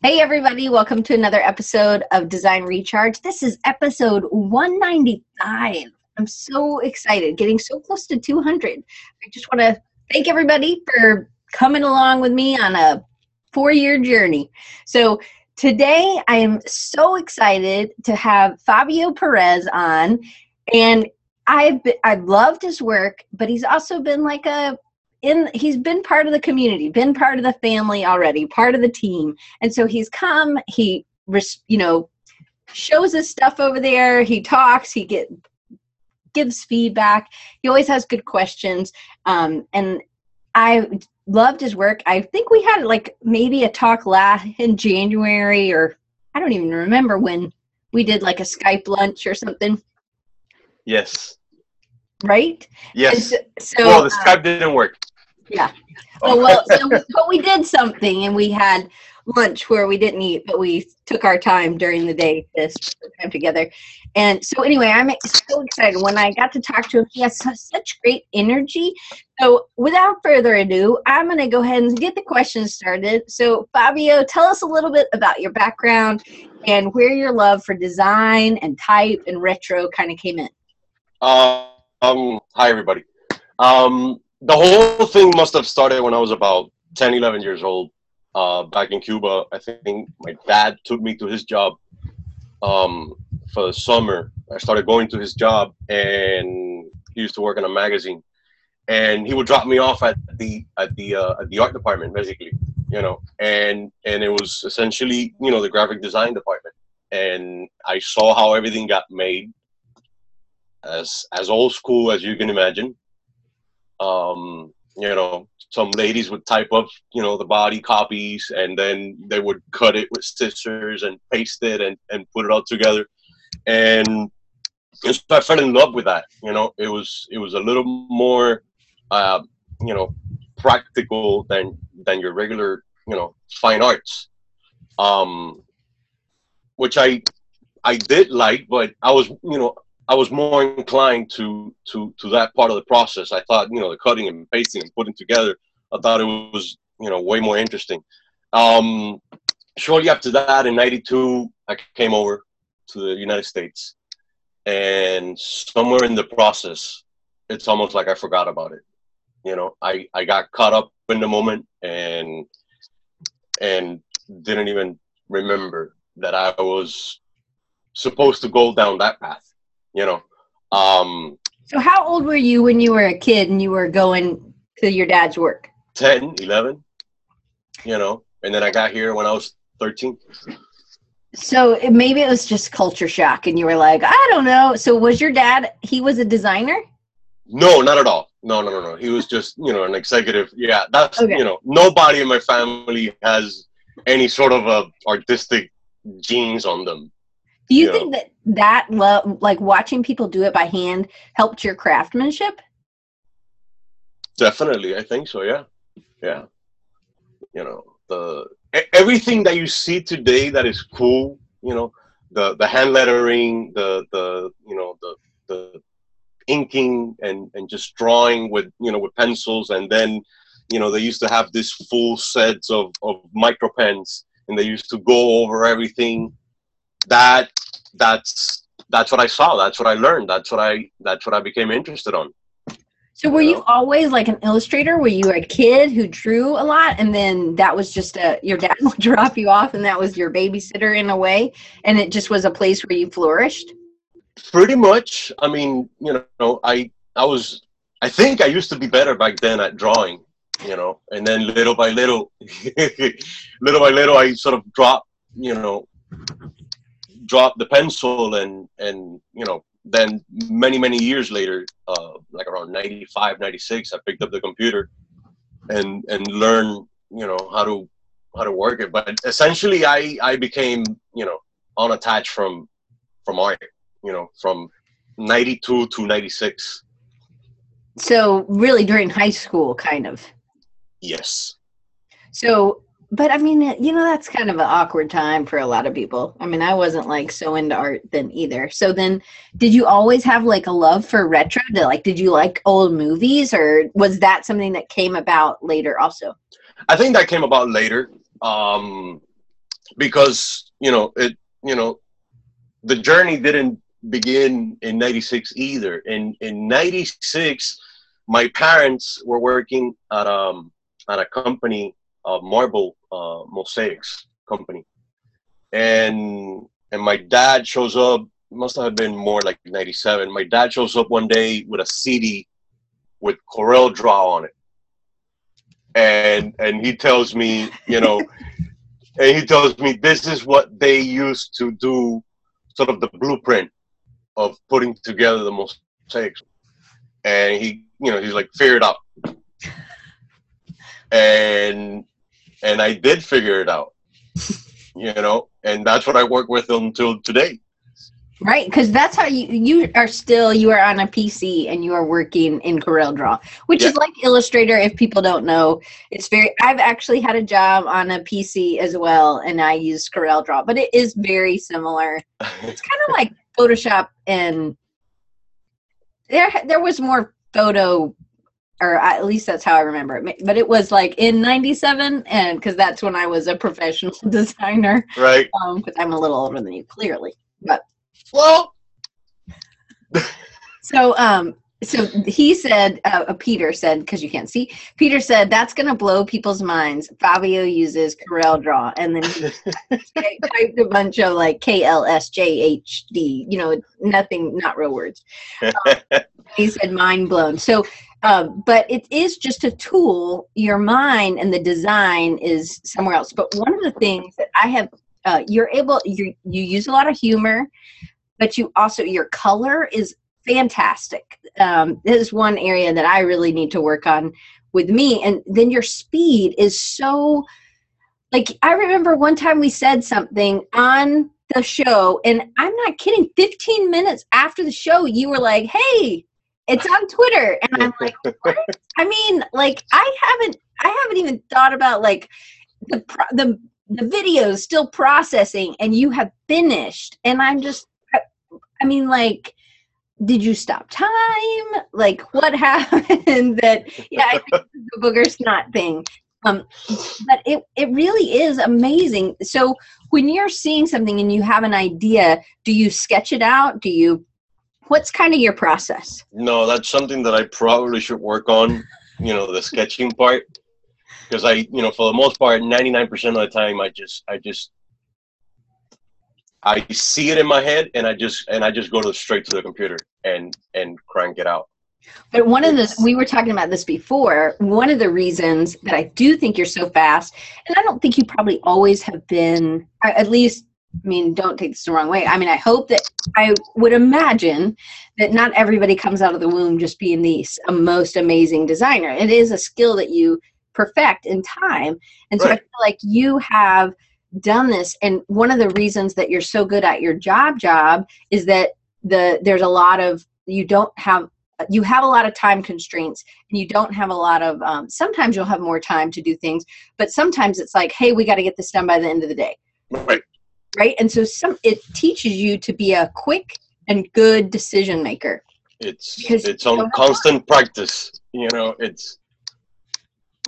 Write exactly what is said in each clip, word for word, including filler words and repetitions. Hey everybody, welcome to another episode of Design Recharge. This is episode one ninety-five. I'm so excited, getting so close to two hundred. I just want to thank everybody for coming along with me on a four-year journey. So today I am so excited to have Fabio Perez on, and I've been, I've loved his work, but he's also been like a In, he's been part of the community, been part of the family already, part of the team. And so he's come, he, you know, shows his stuff over there. He talks, he get, gives feedback. He always has good questions. Um, and I loved his work. I think we had like maybe a talk last in January, or I don't even remember when we did like a Skype lunch or something. Yes. Right? Yes. And so, well, the Skype um, didn't work. Yeah. Oh, well, so, but we did something, and we had lunch where we didn't eat, but we took our time during the day to spend time together. And so anyway, I'm so excited. When I got to talk to him, he has such great energy. So without further ado, I'm going to go ahead and get the questions started. So Fabio, tell us a little bit about your background and where your love for design and type and retro kind of came in. Uh, Um, hi, everybody. Um, the whole thing must have started when I was about ten, eleven years old, uh, back in Cuba. I think my dad took me to his job um, for the summer. I started going to his job, and he used to work in a magazine. And he would drop me off at the at the uh, at the art department, basically, you know. And and it was essentially, you know, the graphic design department. And I saw how everything got made. As as old school as you can imagine, um, you know, some ladies would type up, you know, the body copies, and then they would cut it with scissors and paste it and, and put it all together. And just, I fell in love with that. You know, it was it was a little more, uh, you know, practical than than your regular, you know, fine arts, um, which I I did like, but I was, you know. I was more inclined to, to, to that part of the process. I thought, you know, the cutting and pasting and putting together, I thought it was, you know, way more interesting. Um, shortly after that, in ninety-two, I came over to the United States. And somewhere in the process, it's almost like I forgot about it. You know, I, I got caught up in the moment and and didn't even remember that I was supposed to go down that path. You know, um, so how old were you when you were a kid and you were going to your dad's work? ten, eleven, you know, and then I got here when I was thirteen. So it, maybe it was just culture shock and you were like, I don't know. So was your dad, he was a designer? No, not at all. No, no, no, no. He was just, you know, an executive. Yeah, that's, okay. You know, nobody in my family has any sort of a artistic genes on them. Do you, you think know? that that love, like watching people do it by hand, helped your craftsmanship? Definitely, I think so. Yeah, yeah. You know, the everything that you see today that is cool. You know, the the hand lettering, the the you know the the inking and and just drawing with you know with pencils, and then you know they used to have this full sets of of micro pens, and they used to go over everything. That that's that's what I saw. That's what I learned. That's what I that's what I became interested on. So were you, know? you always like an illustrator? Were you a kid who drew a lot, and then that was just a your dad would drop you off, and that was your babysitter in a way, and it just was a place where you flourished? Pretty much. I mean, you know, I I was I think I used to be better back then at drawing, you know, and then little by little, little by little, I sort of dropped, you know. drop the pencil and, and, you know, then many, many years later, uh, like around ninety-five, ninety-six, I picked up the computer and, and learned, you know, how to, how to work it. But essentially I, I became, you know, unattached from, from art, you know, from ninety-two to ninety-six. So really during high school, kind of. Yes. So, but I mean, you know, that's kind of an awkward time for a lot of people. I mean, I wasn't like so into art then either. So then did you always have like a love for retro? Did, like, did you like old movies, or was that something that came about later also? I think that came about later. Um, because, you know, it, you know, the journey didn't begin in ninety-six either. In in ninety-six, my parents were working at um at a company, a marble uh, mosaics company, and and my dad shows up. Must have been more like ninety-seven. My dad shows up one day with a C D with Corel Draw on it, and and he tells me, you know, and he tells me this is what they used to do, sort of the blueprint of putting together the mosaics. And he, you know, he's like, figure it out. And, and I did figure it out, you know, and that's what I work with until today. Right. Cause that's how you, you are still, you are on a P C and you are working in Corel Draw, which yeah. is like Illustrator. If people don't know, it's very, I've actually had a job on a P C as well. And I use Corel Draw, but it is very similar. It's kind of like Photoshop, and there, there was more photo, or at least that's how I remember it. But it was like in ninety-seven, and cause that's when I was a professional designer. Right. Um, cause I'm a little older than you, clearly, but. Well, so um, so he said, uh, Peter said, because you can't see, Peter said, that's going to blow people's minds. Fabio uses Corel Draw. And then he typed a bunch of like K L S J H D, you know, nothing, not real words. Um, he said, mind blown. So, um, but it is just a tool. Your mind and the design is somewhere else. But one of the things that I have, uh, you're able, you you use a lot of humor. But you also, your color is fantastic. Um, this is one area that I really need to work on with me. And then your speed is so, like, I remember one time we said something on the show, and I'm not kidding, fifteen minutes after the show, you were like, hey, it's on Twitter. And I'm like, what? I mean, like, I haven't, I haven't even thought about, like, the, the, the video is still processing, and you have finished. And I'm just, I mean, like, did you stop time? Like, what happened? That, yeah, I think the booger snot thing. Um, but it, it really is amazing. So when you're seeing something and you have an idea, do you sketch it out? Do you, what's kind of your process? No, that's something that I probably should work on, you know, the sketching part. Because I, you know, for the most part, ninety-nine percent of the time, I just, I just, I see it in my head, and I just and I just go to straight to the computer and and crank it out. But one of the, we were talking about this before. One of the reasons that I do think you're so fast, and I don't think you probably always have been. At least, I mean, don't take this the wrong way. I mean, I hope that, I would imagine that not everybody comes out of the womb just being the most amazing designer. It is a skill that you perfect in time, and so right. I feel like you have done this. And one of the reasons that you're so good at your job job is that the there's a lot of, you don't have, you have a lot of time constraints, and you don't have a lot of, um, sometimes you'll have more time to do things, but sometimes it's like, hey, we got to get this done by the end of the day. Right. Right. And so some, it teaches you to be a quick and good decision maker. It's, it's on constant practice. You know, it's,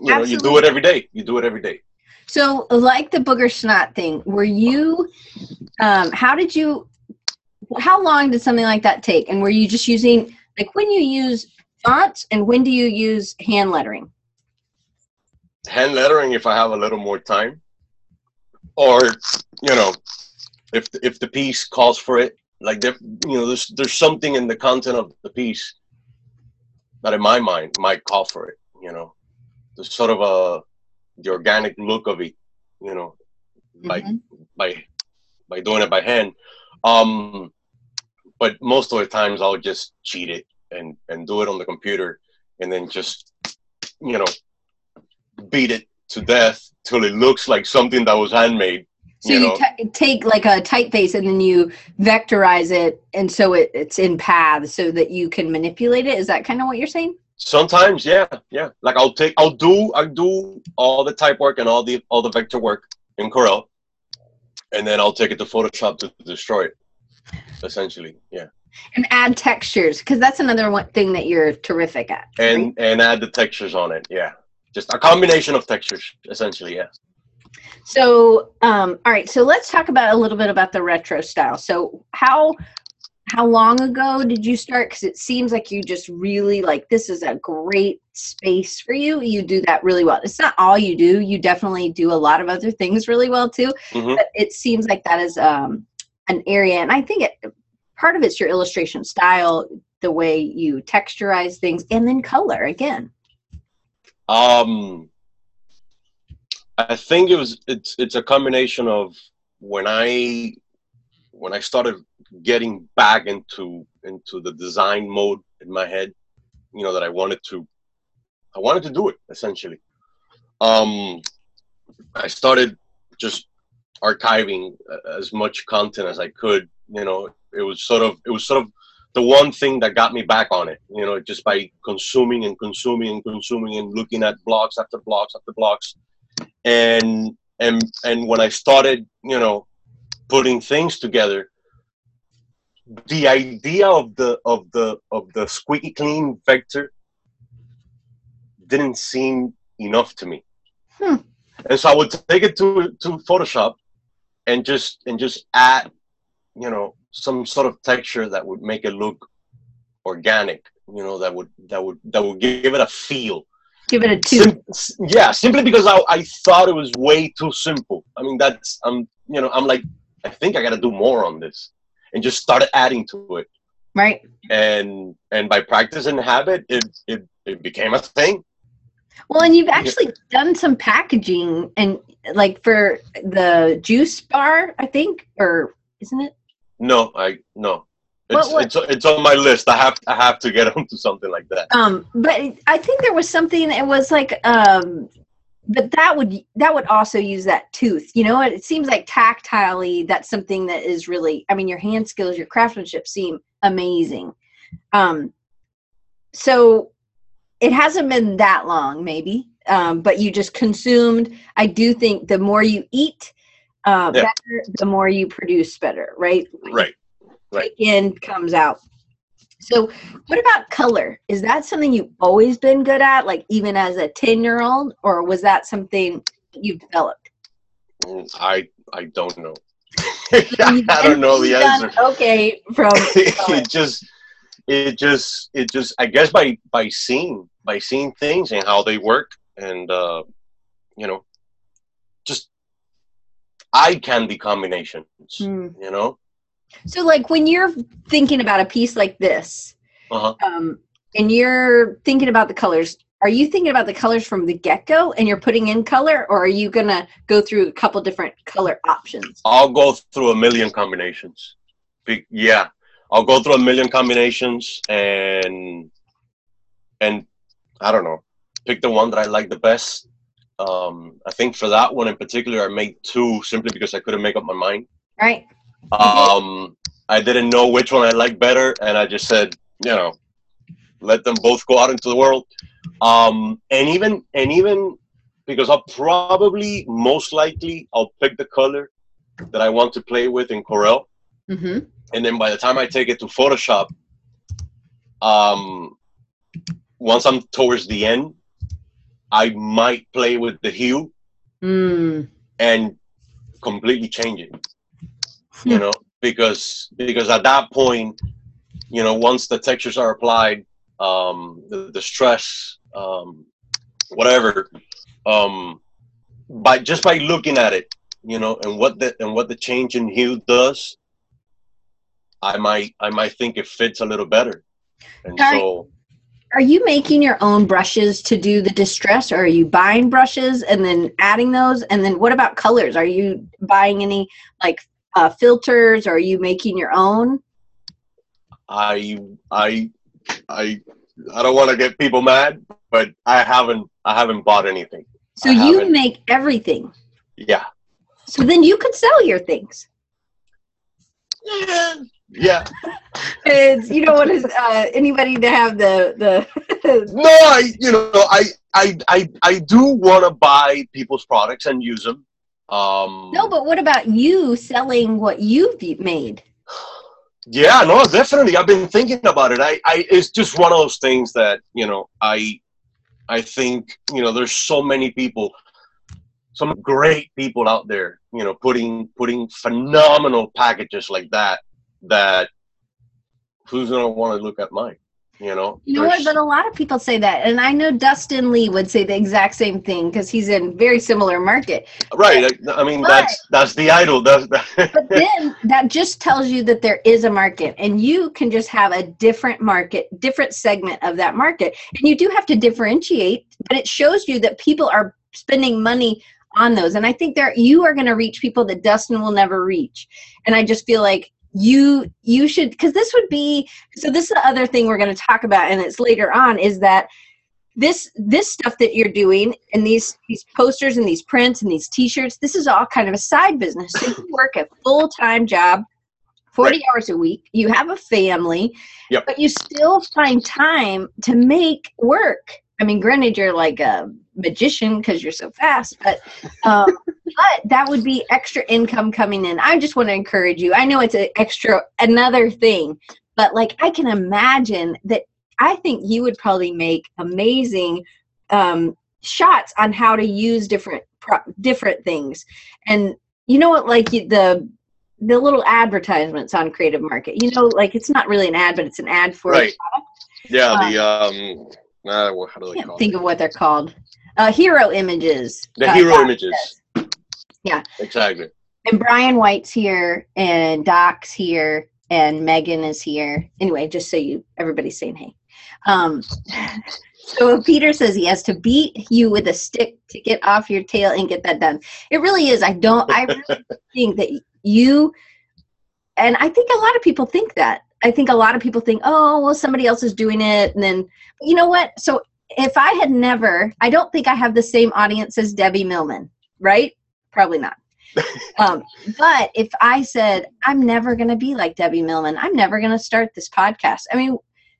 you know, you do it every day. You do it every day. So, like the booger snot thing, were you, um, how did you, how long did something like that take? And were you just using, like, when you use fonts, and when do you use hand lettering? Hand lettering if I have a little more time. Or, you know, if, if the piece calls for it. Like, there, you know, there's, there's something in the content of the piece that in my mind might call for it, you know. There's sort of a, the organic look of it, you know, by mm-hmm. by by doing it by hand. Um, but most of the times I'll just cheat it and and do it on the computer, and then just, you know, beat it to death till it looks like something that was handmade. So you, you know. t take like a typeface, and then you vectorize it, and so it, it's in paths so that you can manipulate it. Is that kind of what you're saying? Sometimes, yeah, yeah. Like I'll take, I'll do, I do all the type work and all the all the vector work in Corel, and then I'll take it to Photoshop to destroy it, essentially, yeah. And add textures, because that's another one thing that you're terrific at. Right? And and add the textures on it, yeah. Just a combination of textures, essentially, yeah. So, um, all right, so let's talk about a little bit about the retro style. So how, how long ago did you start? Because it seems like you just really, like, this is a great space for you. You do that really well. It's not all you do. You definitely do a lot of other things really well too. Mm-hmm. But it seems like that is um, an area. And I think it, part of it's your illustration style, the way you texturize things, and then color again. Um, I think it was, it's, it's a combination of when I, when I started getting back into, into the design mode in my head, you know, that I wanted to, I wanted to do it essentially. Um, I started just archiving as much content as I could, you know, it was sort of, it was sort of the one thing that got me back on it, you know, just by consuming and consuming and consuming and looking at blogs after blogs after blogs. And, and, and when I started, you know, putting things together, the idea of the, of the, of the squeaky clean vector didn't seem enough to me. Hmm. And so I would take it to, to Photoshop and just, and just add, you know, some sort of texture that would make it look organic, you know, that would, that would, that would give it a feel. Give it a two. Sim yeah, simply because I, I thought it was way too simple. I mean, that's, um, you know, I'm like, I think I got to do more on this, and just started adding to it. Right. And, and by practice and habit, it, it, it became a thing. Well, and you've actually done some packaging, and like for the juice bar, I think, or isn't it? No, I, no. It's, what, what? It's, it's on my list. I have I have to get onto something like that. Um, but I think there was something. It was like, um, but that would that would also use that tooth. You know, it seems like tactilely. That's something that is really. I mean, your hand skills, your craftsmanship seem amazing. Um, so it hasn't been that long, maybe. Um, but you just consumed. I do think the more you eat, uh, yeah. better. The more you produce, better. Right. Right. Right. In comes out. So what about color? Is that something you've always been good at, like even as a ten year old, or was that something you developed? I, I don't know. I don't know the answer. Okay. From it just, it just, it just, I guess by, by seeing, by seeing things and how they work, and, uh, you know, just eye candy combinations, mm. you know? So, like, when you're thinking about a piece like this, uh-huh. um, and you're thinking about the colors, are you thinking about the colors from the get-go and you're putting in color, or are you going to go through a couple different color options? I'll go through a million combinations. Be yeah. I'll go through a million combinations and, and I don't know, pick the one that I like the best. Um, I think for that one in particular, I made two simply because I couldn't make up my mind. Right. Um, I didn't know which one I liked better, and I just said, you know, let them both go out into the world. Um, and even, and even because I'll probably most likely I'll pick the color that I want to play with in Corel. Mm-hmm. And then by the time I take it to Photoshop, um, once I'm towards the end, I might play with the hue mm. and completely change it. You know, because, because at that point, you know, once the textures are applied, um, the, the stress, um, whatever, um, by just by looking at it, you know, and what the, and what the change in hue does, I might, I might think it fits a little better. And are, so, are you making your own brushes to do the distress, or are you buying brushes and then adding those? And then what about colors? Are you buying any, like, Uh, filters? Are you making your own? I I I I don't want to get people mad, but I haven't I haven't bought anything. So you make everything. Yeah. So then you could sell your things. Yeah. Yeah. It's, you don't want to, uh, anybody to have the the. No, I you know I I I I do want to buy people's products and use them. Um, no, but what about you selling what you've made? Yeah, no, definitely. I've been thinking about it. I, I, it's just one of those things that, you know, I, I think, you know, there's so many people, some great people out there, you know, putting putting phenomenal packages like that. That who's gonna want to look at mine? You know, you know what? But a lot of people say that, and I know Dustin Lee would say the exact same thing because he's in very similar market. Right. But, I mean, but, that's that's the idol. That's the but then that just tells you that there is a market, and you can just have a different market, different segment of that market, and you do have to differentiate. But it shows you that people are spending money on those, and I think there you are going to reach people that Dustin will never reach, and I just feel like. You you should, because this would be, so this is the other thing we're going to talk about, and it's later on, is that this this stuff that you're doing, and these, these posters and these prints and these t-shirts, this is all kind of a side business. So you work a full-time job, forty right. hours a week, you have a family, yep. but you still find time to make work. I mean, granted, you're like a magician because you're so fast, but um, but that would be extra income coming in. I just want to encourage you. I know it's an extra, another thing, but like I can imagine that I think you would probably make amazing um, shots on how to use different pro- different things. And you know what, like the the little advertisements on Creative Market, you know, like it's not really an ad, but it's an ad for right. a product. Yeah, um, the... Um... Uh, well, how do I can't think it? of what they're called. Uh, hero images. The uh, hero Doc images. Says. Yeah. Exactly. And Brian White's here, and Doc's here, and Megan is here. Anyway, just so you, everybody's saying hey. Um, so Peter says he has to beat you with a stick to get off your tail and get that done. It really is. I don't. I really think that you, and I think a lot of people think that. I think a lot of people think, oh, well, somebody else is doing it. And then, you know what? So if I had never, I don't think I have the same audience as Debbie Millman, right? Probably not. um, but if I said, I'm never going to be like Debbie Millman, I'm never going to start this podcast. I mean,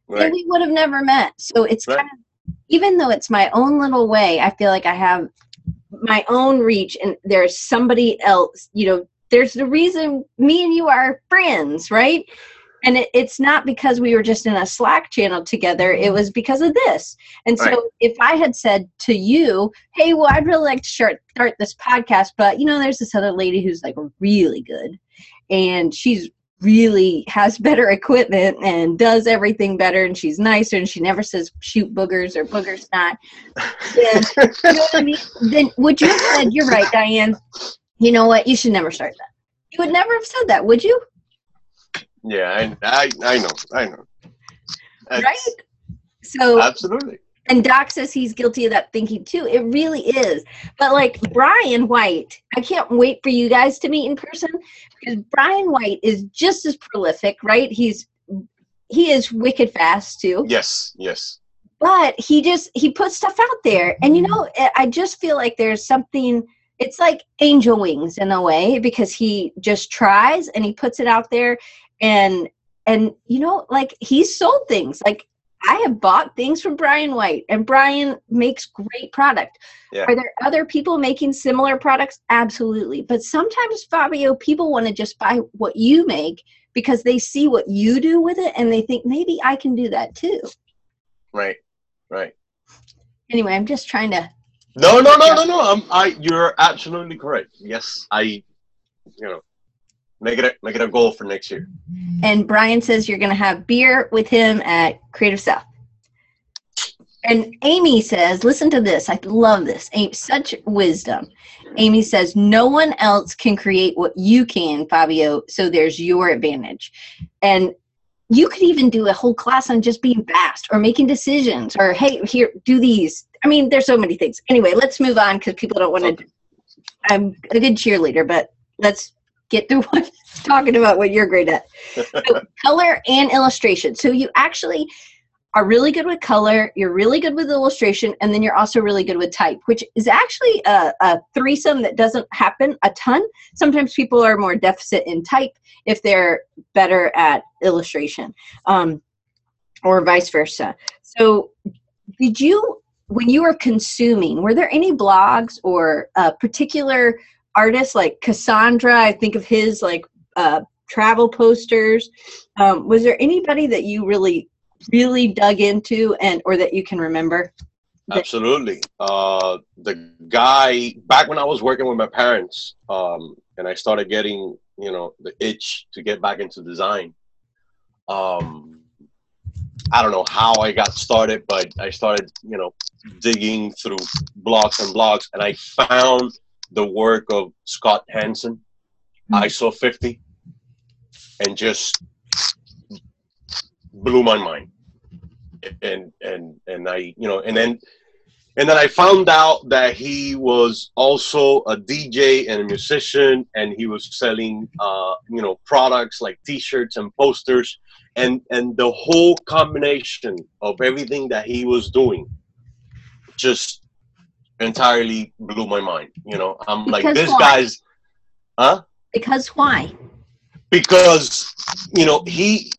right. then we would have never met. So it's right. kind of, even though it's my own little way, I feel like I have my own reach and there's somebody else, you know, there's the reason me and you are friends, right? And it, it's not because we were just in a Slack channel together. It was because of this. And so right. if I had said to you, hey, well, I'd really like to start, start this podcast, but, you know, there's this other lady who's like really good and she's really has better equipment and does everything better and she's nicer and she never says shoot boogers or boogers not. Then, you know what I mean? Then would you have said, you're right, Diane, you know what? You should never start that. You would never have said that, would you? Yeah, I, I I know, I know. That's, right? So absolutely. And Doc says he's guilty of that thinking too. It really is. But like Brian White, I can't wait for you guys to meet in person because Brian White is just as prolific, right? He's he is wicked fast too. Yes, yes. But he just he puts stuff out there, and you know, I just feel like there's something. It's like angel wings in a way because he just tries and he puts it out there. And, and you know, like he's sold things. Like I have bought things from Brian White and Brian makes great product. Yeah. Are there other people making similar products? Absolutely. But sometimes, Fabio, people want to just buy what you make because they see what you do with it and they think maybe I can do that too. Right, right. Anyway, I'm just trying to. No, no, no, no, no. I'm, I, you're absolutely correct. Yes, I, you know. Make it, a, make it a goal for next year. And Brian says you're going to have beer with him at Creative South. And Amy says, listen to this. I love this. Amy, such wisdom. Amy says, no one else can create what you can, Fabio, so there's your advantage. And you could even do a whole class on just being fast or making decisions or, hey, here, do these. I mean, there's so many things. Anyway, let's move on because people don't want to. Okay. I'm a good cheerleader, but let's. Get through what talking about what you're great at. So, color and illustration. So you actually are really good with color, you're really good with illustration, and then you're also really good with type, which is actually a, a threesome that doesn't happen a ton. Sometimes people are more deficit in type if they're better at illustration um, or vice versa. So did you, when you were consuming, were there any blogs or a particular artists like Cassandra, I think of his like uh, travel posters. Um, was there anybody that you really, really dug into and or that you can remember? Absolutely. Uh, the guy, back when I was working with my parents, um, and I started getting, you know, the itch to get back into design. Um, I don't know how I got started, but I started, you know, digging through blogs and blogs, and I found the work of Scott Hansen, mm-hmm. I S O fifty, and just blew my mind. And, and, and I, you know, and then, and then I found out that he was also a D J and a musician, and he was selling, uh, you know, products like t-shirts and posters, and, and the whole combination of everything that he was doing just entirely blew my mind. You know, I'm because like, this why? guy's, huh? Because why? Because, you know, he,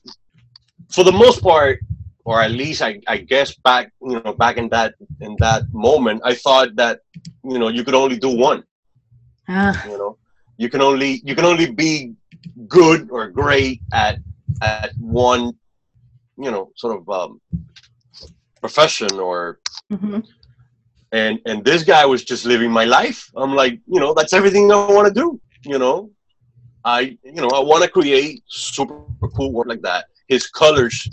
for the most part, or at least I, I guess back, you know, back in that, in that moment, I thought that, you know, you could only do one, uh. you know, you can only, you can only be good or great at, at one, you know, sort of, um, profession or, mm-hmm. and, and this guy was just living my life. I'm like, you know, that's everything I want to do. You know, I, you know, I want to create super cool work like that. His colors,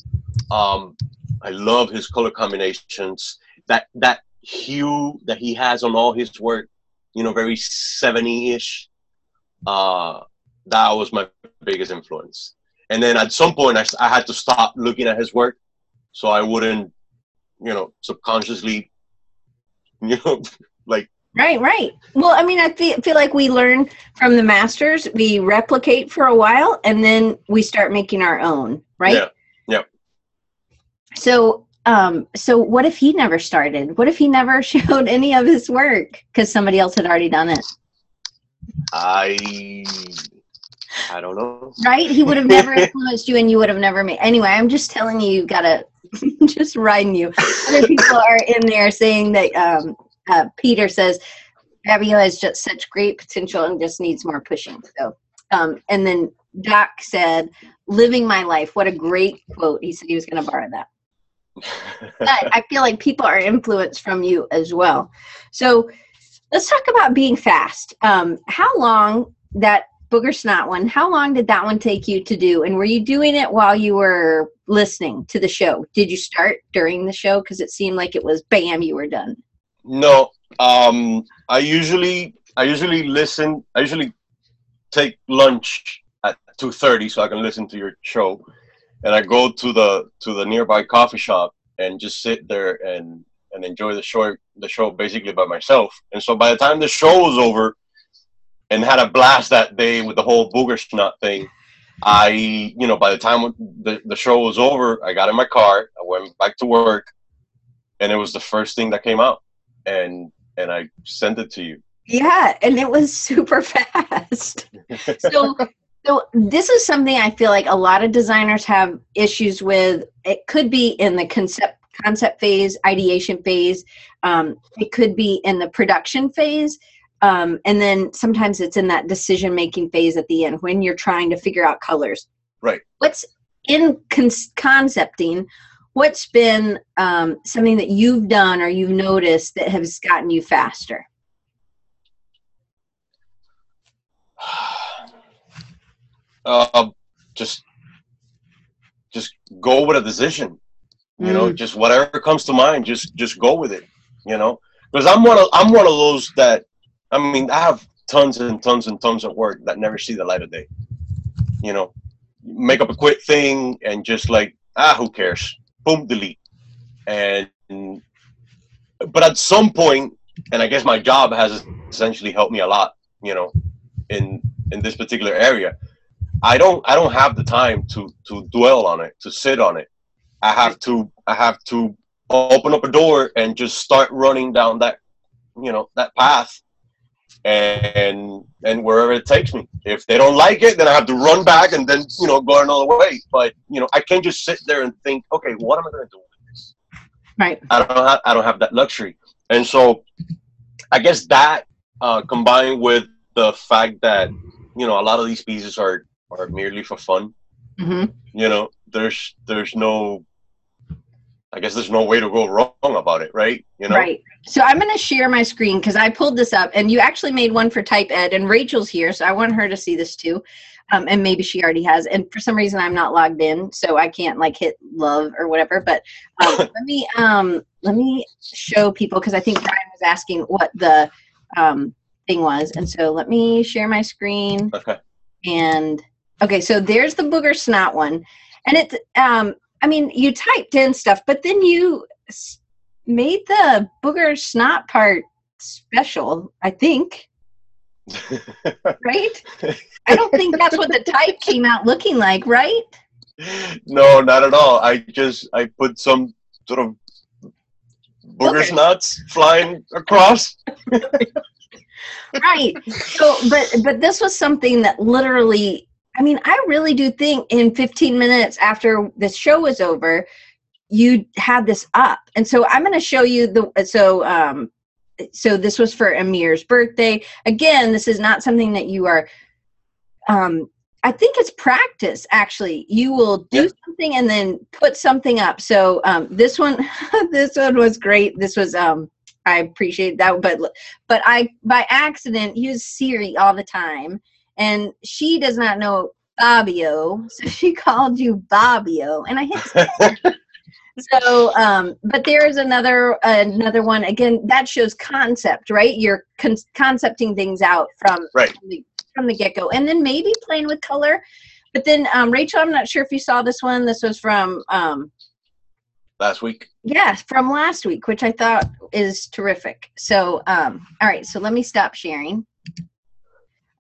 Um, I love his color combinations, that, that hue that he has on all his work, you know, very seventy-ish. Uh, that was my biggest influence. And then at some point I, I had to stop looking at his work so I wouldn't, you know, subconsciously, you know, like. Right, right. Well, I mean, I feel like we learn from the masters, we replicate for a while, and then we start making our own, right? Yeah. So, um, so what if he never started? What if he never showed any of his work because somebody else had already done it? I, I don't know. Right? He would have never influenced you, and you would have never made. Anyway, I'm just telling you, you've got to just riding you. Other people are in there saying that um, uh, Peter says Fabio has just such great potential and just needs more pushing. So, um, and then Doc said, "Living my life." What a great quote. He said he was going to borrow that. But I feel like people are influenced from you as well. So let's talk about being fast. Um, how long, that booger snot one, how long did that one take you to do? And were you doing it while you were listening to the show? Did you start during the show? Because it seemed like it was bam, you were done. No, um, I usually, I usually listen. I usually take lunch at two thirty so I can listen to your show. And I go to the to the nearby coffee shop and just sit there and, and enjoy the show the show basically by myself. And so by the time the show was over, and had a blast that day with the whole booger snot thing, I, you know, by the time the, the show was over, I got in my car, I went back to work, and it was the first thing that came out. And and I sent it to you. Yeah, and it was super fast. So So this is something I feel like a lot of designers have issues with. It could be in the concept concept phase, ideation phase. Um, it could be in the production phase. Um, and then sometimes it's in that decision-making phase at the end when you're trying to figure out colors. Right. What's in con- concepting, what's been um, something that you've done or you've noticed that has gotten you faster? Uh, just, just go with a decision, you mm. know, just whatever comes to mind, just, just go with it, you know, because I'm one of, I'm one of those that, I mean, I have tons and tons and tons of work that never see the light of day, you know, make up a quick thing and just like, ah, who cares? Boom, delete. And, but at some point, and I guess my job has essentially helped me a lot, you know, in, in this particular area. I don't I don't have the time to, to dwell on it, to sit on it. I have to I have to open up a door and just start running down that, you know, that path and and wherever it takes me. If they don't like it, then I have to run back and then, you know, go another way. But, you know, I can't just sit there and think, okay, what am I going to do with this? Right. I don't have, I don't have that luxury. And so I guess that uh, combined with the fact that, you know, a lot of these pieces are Or merely for fun, mm-hmm. you know. There's there's no I guess there's no way to go wrong about it, right? You know? Right. So I'm going to share my screen because I pulled this up, and you actually made one for Type Ed, and Rachel's here, so I want her to see this too. Um, and maybe she already has. And for some reason, I'm not logged in, so I can't like hit love or whatever. But um, let me um, let me show people, because I think Brian was asking what the um, thing was. And so let me share my screen. Okay. And okay, so there's the Booger Snot one, and it's. Um, I mean, you typed in stuff, but then you made the Booger Snot part special, I think, right? I don't think that's what the type came out looking like, right? No, not at all. I just, I put some sort of Booger okay. Snots flying across. Right. So, but, but this was something that literally, I mean, I really do think in fifteen minutes after the show was over, you had this up. And so I'm going to show you the, so, um, so this was for Amir's birthday. Again, this is not something that you are, um, I think it's practice actually. You will do yeah. something and then put something up. So, um, this one, this one was great. This was, um, I appreciate that, but, but I, by accident, use Siri all the time. And she does not know Fabio, so she called you Fabio, and I hit so, um, but there is another uh, another one. Again, that shows concept, right? You're con concepting things out from, right. from the, from the get-go, and then maybe playing with color. But then, um, Rachel, I'm not sure if you saw this one. This was from... Um, last week. Yes, from last week, which I thought is terrific. So, um, all right, so let me stop sharing.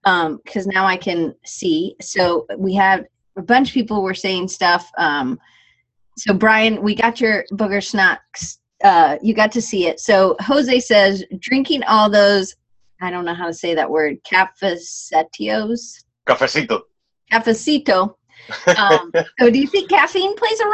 Um, because now I can see. So we have a bunch of people were saying stuff. Um, so Brian, we got your Booger Snacks. Uh, you got to see it. So Jose says, drinking all those, I don't know how to say that word, cafecitos? Cafecito. Cafecito. Um, so do you think caffeine plays a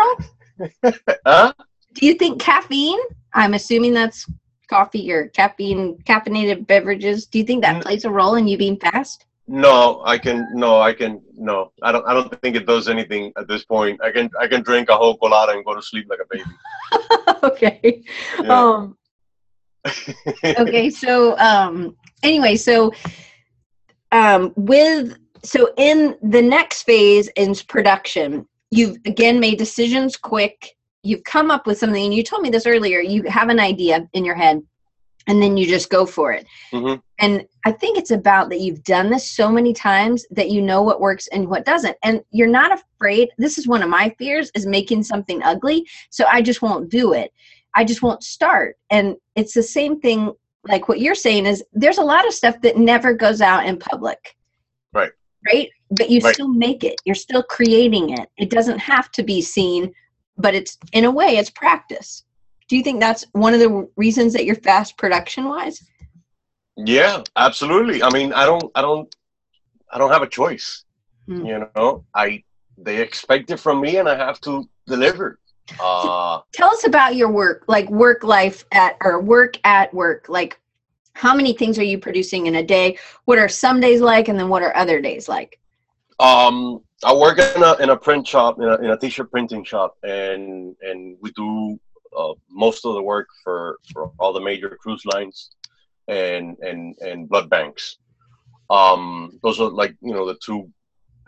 role? Huh? Do you think caffeine? I'm assuming that's coffee or caffeine, caffeinated beverages. Do you think that plays a role in you being fast? No, I can, no, I can, no. I don't, I don't think it does anything at this point. I can, I can drink a whole colada and go to sleep like a baby. Okay. Yeah. Um, okay. So, um, anyway, so, um, with, so in the next phase is production. You've again made decisions quick. You've come up with something, and you told me this earlier, you have an idea in your head, and then you just go for it. Mm-hmm. And I think it's about that you've done this so many times that you know what works and what doesn't. And you're not afraid. This is one of my fears, is making something ugly, so I just won't do it. I just won't start. And it's the same thing, like what you're saying is, there's a lot of stuff that never goes out in public. Right. Right? But you right. still make it. You're still creating it. It doesn't have to be seen, but it's, in a way, it's practice. Do you think that's one of the reasons that you're fast production-wise? Yeah, absolutely. I mean, I don't, I don't, I don't have a choice. Mm. You know, I they expect it from me, and I have to deliver. Uh, Tell us about your work, like work life at or work at work. Like, how many things are you producing in a day? What are some days like, and then what are other days like? Um. I work in a, in a print shop, in a, in a t-shirt printing shop, and and we do uh, most of the work for, for all the major cruise lines and and, and blood banks. Um, those are like, you know, the two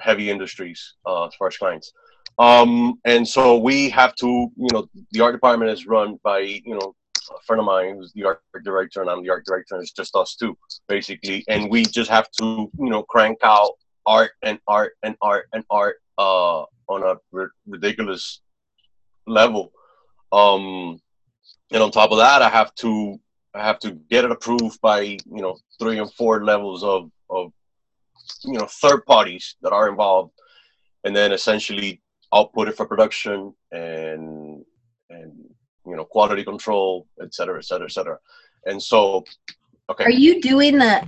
heavy industries uh, as far as clients. Um, and so we have to, you know, the art department is run by, you know, a friend of mine who's the art director, and I'm the art director, and it's just us two, basically. And we just have to, you know, crank out art and art and art and art uh, on a r ridiculous level, um, and on top of that, I have to I have to get it approved by, you know, three and four levels of of you know, third parties that are involved, and then essentially output it for production and and you know, quality control, et cetera, et cetera, et cetera. And so, okay. Are you doing the,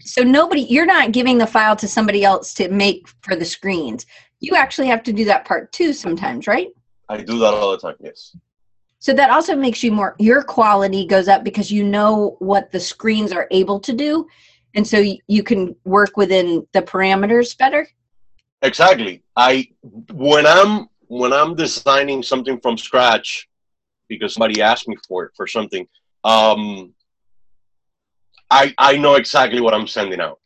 so nobody, you're not giving the file to somebody else to make for the screens. You actually have to do that part too sometimes, right? I do that all the time, yes. So that also makes you more, your quality goes up because you know what the screens are able to do. And so you can work within the parameters better. Exactly. I, when I'm, when I'm designing something from scratch, because somebody asked me for it for something. Um, I I know exactly what I'm sending out.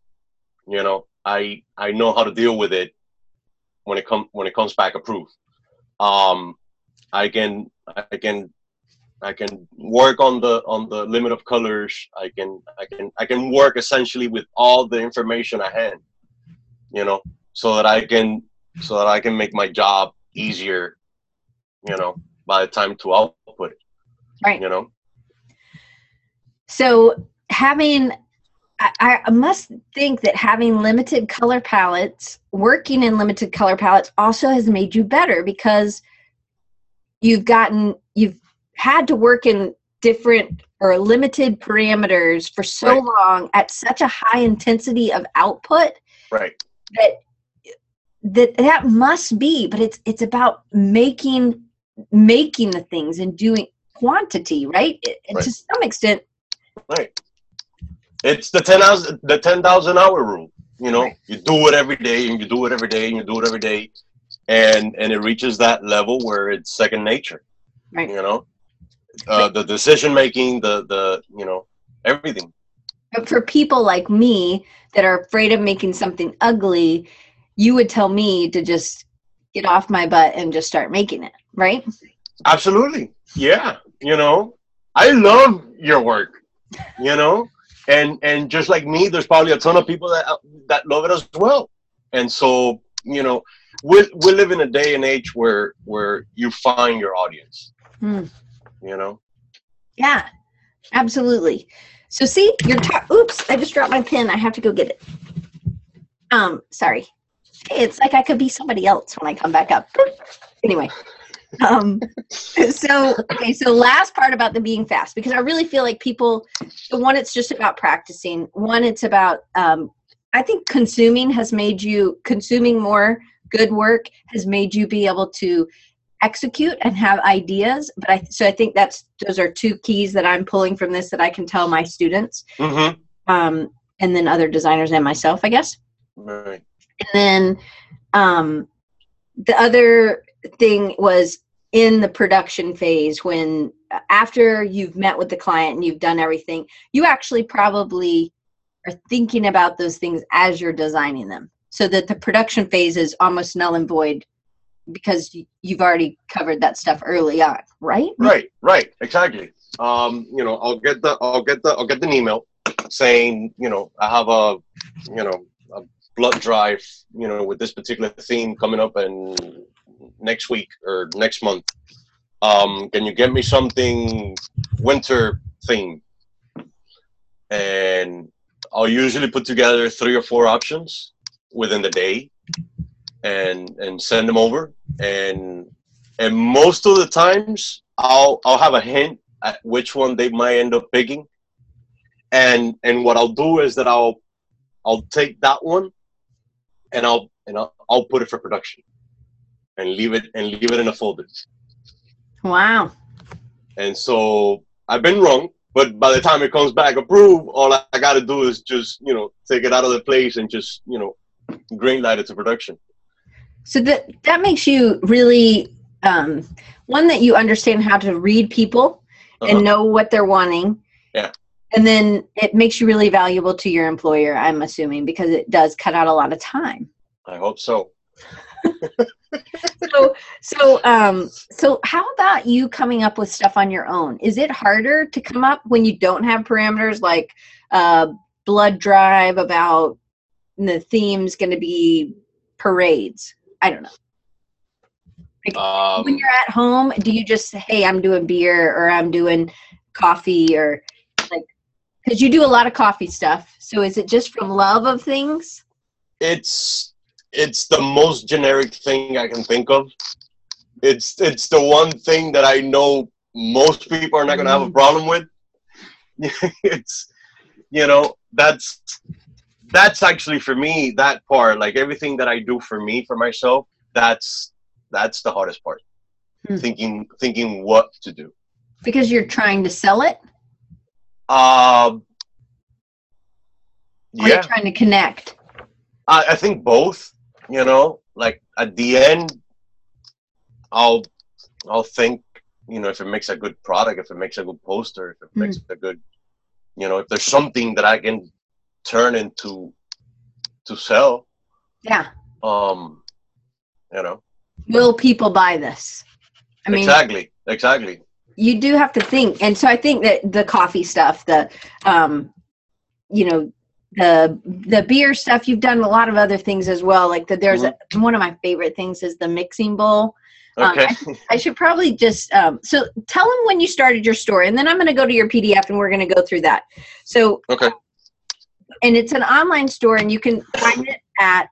You know, I I know how to deal with it when it comes when it comes back approved. Um, I can I can I can work on the on the limit of colors. I can I can I can work essentially with all the information I had. You know, so that I can so that I can make my job easier. You know, by the time to output it. Right. You know. So having, I, I must think that having limited color palettes, working in limited color palettes also has made you better, because you've gotten, you've had to work in different or limited parameters for so right. long at such a high intensity of output. Right. That, that, that must be, but it's, it's about making, making the things and doing quantity, right? It, right. To some extent. Right. It's the ten hours, the ten thousand hour rule. You know, right. you do it every day, and you do it every day, and you do it every day, and and it reaches that level where it's second nature. Right. You know, uh, the decision making, the the you know, everything. But for people like me that are afraid of making something ugly, you would tell me to just get off my butt and just start making it, right? Absolutely. Yeah. You know, I love your work. You know. And and just like me, there's probably a ton of people that that love it as well. And so, you know, we we live in a day and age where where you find your audience. Mm. You know. Yeah, absolutely. So see, you're ta- oops, I just dropped my pen. I have to go get it. Um, sorry. It's like I could be somebody else when I come back up. Anyway. Um, so, okay. So last part about the being fast, because I really feel like people, the one, it's just about practicing. One, it's about, um, I think consuming has made you consuming more good work has made you be able to execute and have ideas. But I, so I think that's, those are two keys that I'm pulling from this that I can tell my students, mm-hmm. um, and then other designers and myself, I guess. Right. And then, um, the other thing was in the production phase, when after you've met with the client and you've done everything, you actually probably are thinking about those things as you're designing them, so that the production phase is almost null and void because you've already covered that stuff early on, right? Right, right, exactly. Um, you know, I'll get the, I'll get the, I'll get an email saying, you know, I have a, you know, a blood drive, you know, with this particular theme coming up and. Next week or next month, um, can you get me something winter theme? And I'll usually put together three or four options within the day, and and send them over. And and most of the times, I'll I'll have a hint at which one they might end up picking. And and what I'll do is that I'll I'll take that one, and I'll and I'll, I'll put it for production. And leave it and leave it in a folder. Wow. And so I've been wrong, but by the time it comes back approved, all I, I got to do is just, you know, take it out of the place and just, you know, green light it to production. So that that makes you really um, one that you understand how to read people uh-huh. and know what they're wanting. Yeah. And then it makes you really valuable to your employer, I'm assuming, because it does cut out a lot of time. I hope so. so so um so how about you coming up with stuff on your own? Is it harder to come up when you don't have parameters, like uh blood drive about the theme's going to be parades? I don't know, like, um, when you're at home, do you just say, hey, I'm doing beer, or I'm doing coffee, or like, because you do a lot of coffee stuff, so is it just from love of things? It's It's the most generic thing I can think of. It's it's the one thing that I know most people are not going to have a problem with. It's, you know, that's that's actually for me, that part, like everything that I do for me, for myself, that's that's the hardest part. Hmm. Thinking thinking what to do. Because you're trying to sell it? Um. Uh, yeah. Or you're trying to connect? I, I think both. You know, like at the end, I'll I'll think, you know, if it makes a good product, if it makes a good poster, if it makes mm. a good, you know, if there's something that I can turn into to sell. Yeah. Um, you know. Will people buy this? I mean, exactly. Exactly. You do have to think. And so I think that the coffee stuff, the, um, you know, the the beer stuff, you've done a lot of other things as well. Like the, there's mm-hmm. a, one of my favorite things is the mixing bowl. Okay. Um, I, I should probably just, um, so tell them when you started your store, and then I'm going to go to your P D F and we're going to go through that. So, okay. And it's an online store, and you can find it at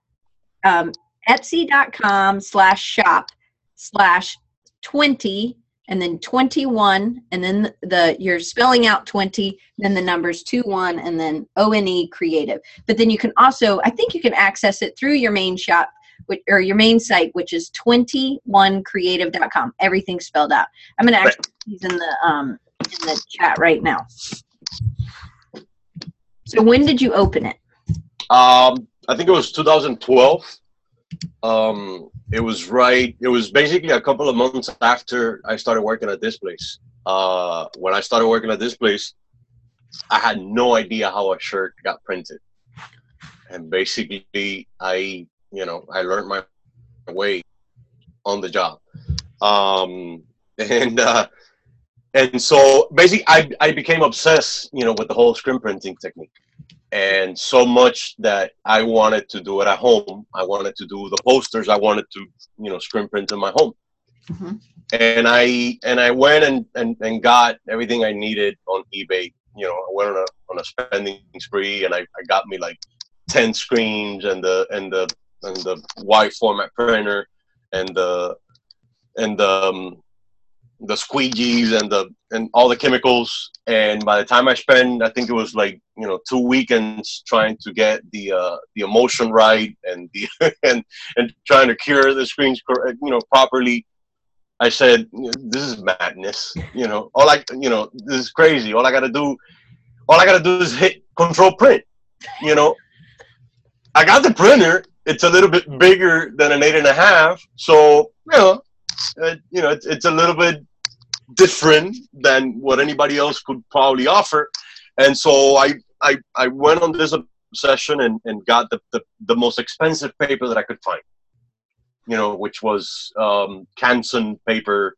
um, Etsy.com slash shop slash 20 and then 21 and then the, the you're spelling out twenty, then the numbers two one, and then O N E Creative. But then you can also, I think you can access it through your main shop, which, or your main site, which is twenty one creative dot com. Everything's spelled out. I'm going to actually use in the um, in the chat right now. So when did you open it? Um, I think it was two thousand twelve. Um, it was right. It was basically a couple of months after I started working at this place. Uh, when I started working at this place, I had no idea how a shirt got printed. And basically, I, you know, I learned my way on the job. Um, and, uh, And so basically I, I became obsessed, you know, with the whole screen printing technique, and so much that I wanted to do it at home. I wanted to do the posters. I wanted to, you know, screen print in my home. Mm-hmm. And I, and I went and, and, and got everything I needed on eBay. You know, I went on a, on a spending spree, and I, I got me like ten screens and the, and the, and the wide format printer and the, and the, um, the squeegees and the and all the chemicals. And by the time I spent, I think it was like, you know, two weekends trying to get the uh the emulsion right and the and and trying to cure the screens, you know, properly. I said, this is madness. You know, all I you know this is crazy. All I gotta do, all I gotta do is hit control print. You know, I got the printer. It's a little bit bigger than an eight and a half, so you know, uh, you know, it's it's a little bit different than what anybody else could probably offer. And so I I, I went on this obsession and, and got the, the, the most expensive paper that I could find, you know, which was um, Canson paper.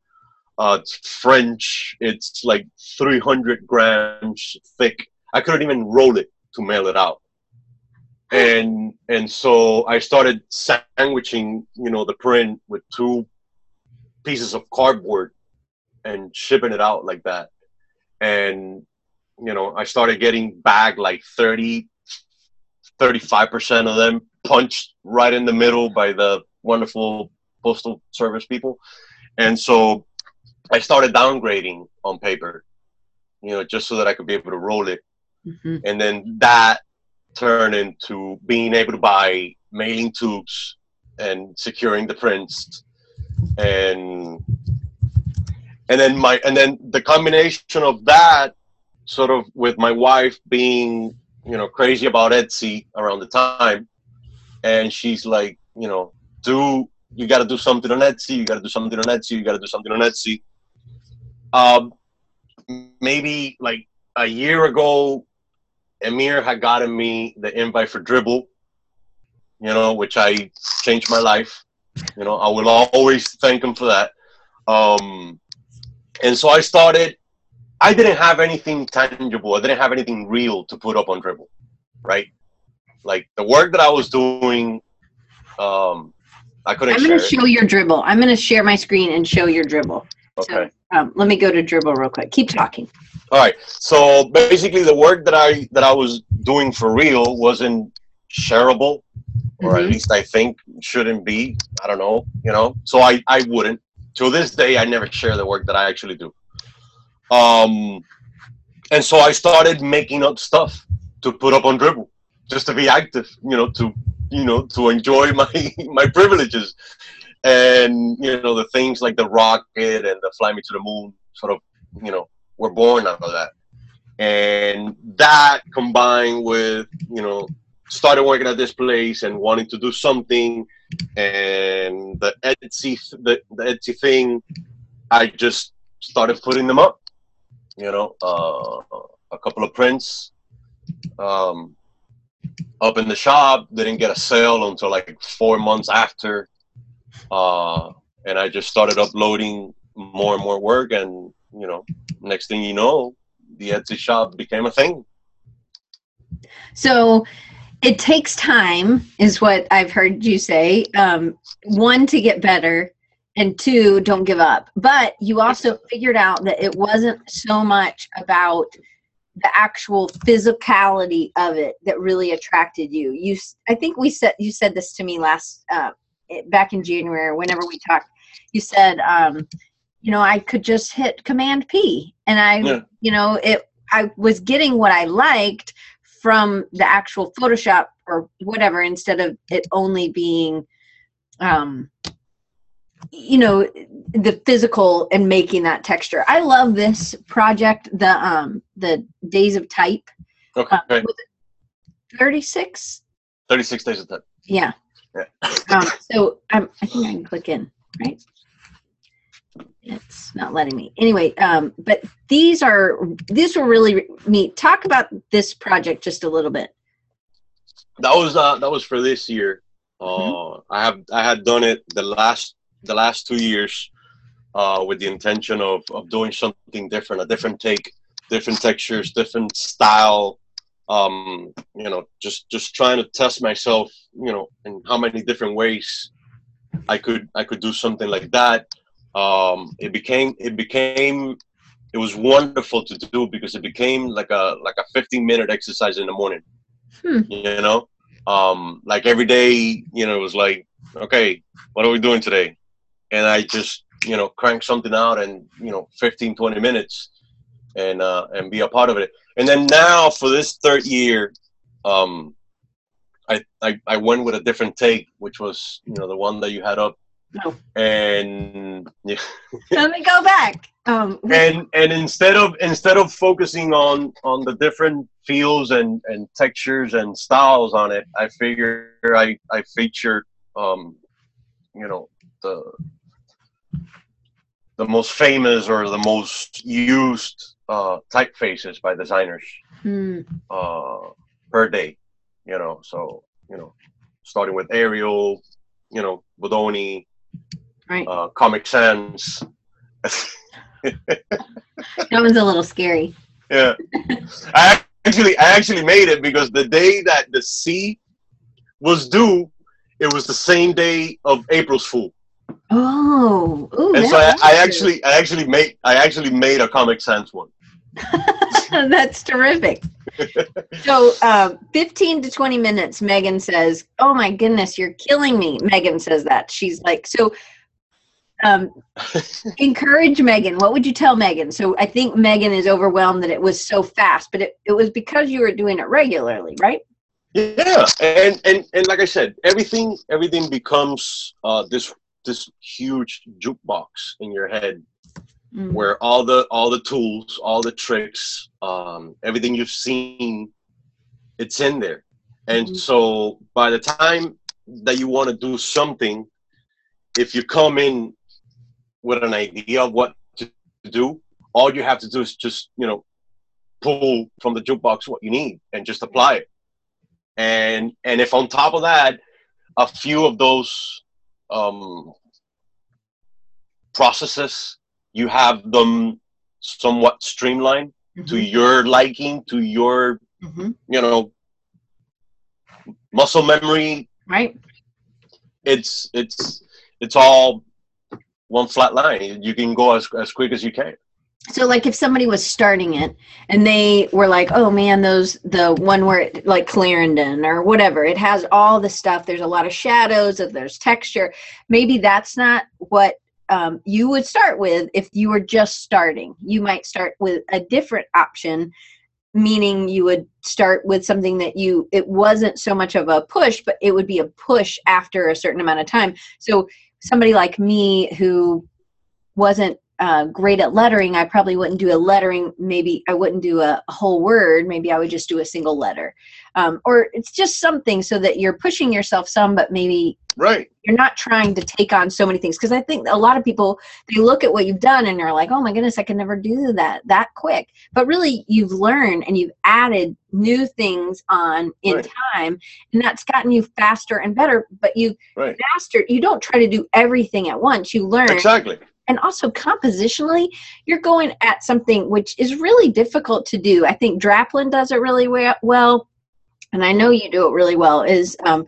Uh, it's French. It's like three hundred grams thick. I couldn't even roll it to mail it out. And, and so I started sandwiching, you know, the print with two pieces of cardboard and shipping it out like that. And, you know, I started getting back like thirty, thirty-five percent of them punched right in the middle by the wonderful postal service people. And so I started downgrading on paper, you know, just so that I could be able to roll it. Mm-hmm. And then that turned into being able to buy mailing tubes and securing the prints. And and then my and then the combination of that, sort of with my wife being, you know, crazy about Etsy around the time, and she's like, you know, do you got to do something on Etsy? You got to do something on Etsy. You got to do something on Etsy. Um, maybe like a year ago, Amir had gotten me the invite for Dribbble, you know, which I changed my life. You know, I will always thank him for that. Um, and so I started, I didn't have anything tangible. I didn't have anything real to put up on Dribbble, right? Like the work that I was doing, um, I couldn't I'm gonna share show it. your Dribbble. I'm going to share my screen and show your Dribbble. Okay. So, um, let me go to Dribbble real quick. Keep talking. All right. So basically the work that I, that I was doing for real wasn't shareable. Or at least I think shouldn't be. I don't know, you know. So I, I wouldn't. To this day, I never share the work that I actually do. Um, and so I started making up stuff to put up on Dribbble, just to be active, you know, to you know to enjoy my my privileges, and you know the things like the rocket and the fly me to the moon. Sort of, you know, were born out of that, and that combined with you know. started working at this place and wanting to do something, and the Etsy, the, the Etsy thing, I just started putting them up, you know, uh, a couple of prints um, up in the shop. They didn't get a sale until like four months after. Uh, and I just started uploading more and more work. And, you know, next thing you know, the Etsy shop became a thing. So it takes time is what I've heard you say. Um, one, to get better, and two, don't give up. But you also figured out that it wasn't so much about the actual physicality of it that really attracted you. You, I think we said, you said this to me last, uh, back in January, whenever we talked, you said, um, you know, I could just hit Command P, and I, yeah. you know, it, I was getting what I liked from the actual Photoshop or whatever, instead of it only being, um, you know, the physical and making that texture. I love this project, the, um, the Days of Type. Okay. Uh, thirty-six? thirty-six Days of Type. Yeah. yeah. um, so um, I think I can click in, right? It's not letting me. Anyway, um, but these are, these were really neat. Talk about this project just a little bit. That was, uh, that was for this year. Uh, mm-hmm. I have, I had done it the last, the last two years uh, with the intention of, of doing something different, a different take, different textures, different style, um, you know, just, just trying to test myself, you know, in how many different ways I could, I could do something like that. Um, it became, it became, it was wonderful to do because it became like a, like a fifteen minute exercise in the morning, hmm. you know, um, like every day, you know, it was like, okay, what are we doing today? And I just, you know, crank something out and, you know, fifteen, twenty minutes and, uh, and be a part of it. And then now for this third year, um, I, I, I went with a different take, which was, you know, the one that you had up. No. And yeah. Let me go back. Um, and and instead of instead of focusing on on the different feels and and textures and styles on it, I figure I I featured um, you know, the the most famous or the most used uh, typefaces by designers mm. uh, per day. You know, so you know, starting with Arial, you know, Bodoni. Right. Uh, Comic Sans. That was a little scary. Yeah. I actually, I actually made it because the day that the C was due, it was the same day of April's Fool. Oh. Ooh, and so I, I actually, I actually made, I actually made a Comic Sans one. That's terrific. So uh, fifteen to twenty minutes, Megan says, oh my goodness, you're killing me. Megan says that. She's like, so um, encourage Megan. What would you tell Megan? So I think Megan is overwhelmed that it was so fast, but it, it was because you were doing it regularly, right? Yeah. And, and, and like I said, everything, everything becomes uh, this, this huge jukebox in your head. Mm-hmm. Where all the all the tools, all the tricks, um, everything you've seen, it's in there. And mm-hmm. so by the time that you want to do something, if you come in with an idea of what to do, all you have to do is just, you know, pull from the jukebox what you need and just apply it. And and if on top of that, a few of those um, processes, you have them somewhat streamlined mm-hmm. to your liking, to your, mm-hmm. you know, muscle memory. Right. It's, it's, it's all one flat line. You can go as, as quick as you can. So like if somebody was starting it and they were like, oh man, those, the one where it, like Clarendon or whatever, it has all the stuff. There's a lot of shadows, there's texture. Maybe that's not what, Um, you would start with if you were just starting. You might start with a different option, meaning you would start with something that you, it wasn't so much of a push, but it would be a push after a certain amount of time. So somebody like me who wasn't uh, great at lettering, I probably wouldn't do a lettering. Maybe I wouldn't do a whole word. Maybe I would just do a single letter, um, or it's just something so that you're pushing yourself some, but maybe right. you're not trying to take on so many things. Cause I think a lot of people, they look at what you've done and they're like, oh my goodness, I can never do that that quick. But really you've learned and you've added new things on in right. time, and that's gotten you faster and better, but you right. mastered, you don't try to do everything at once. You learn. Exactly. And also compositionally, you're going at something which is really difficult to do. I think Draplin does it really well, and I know you do it really well, is um,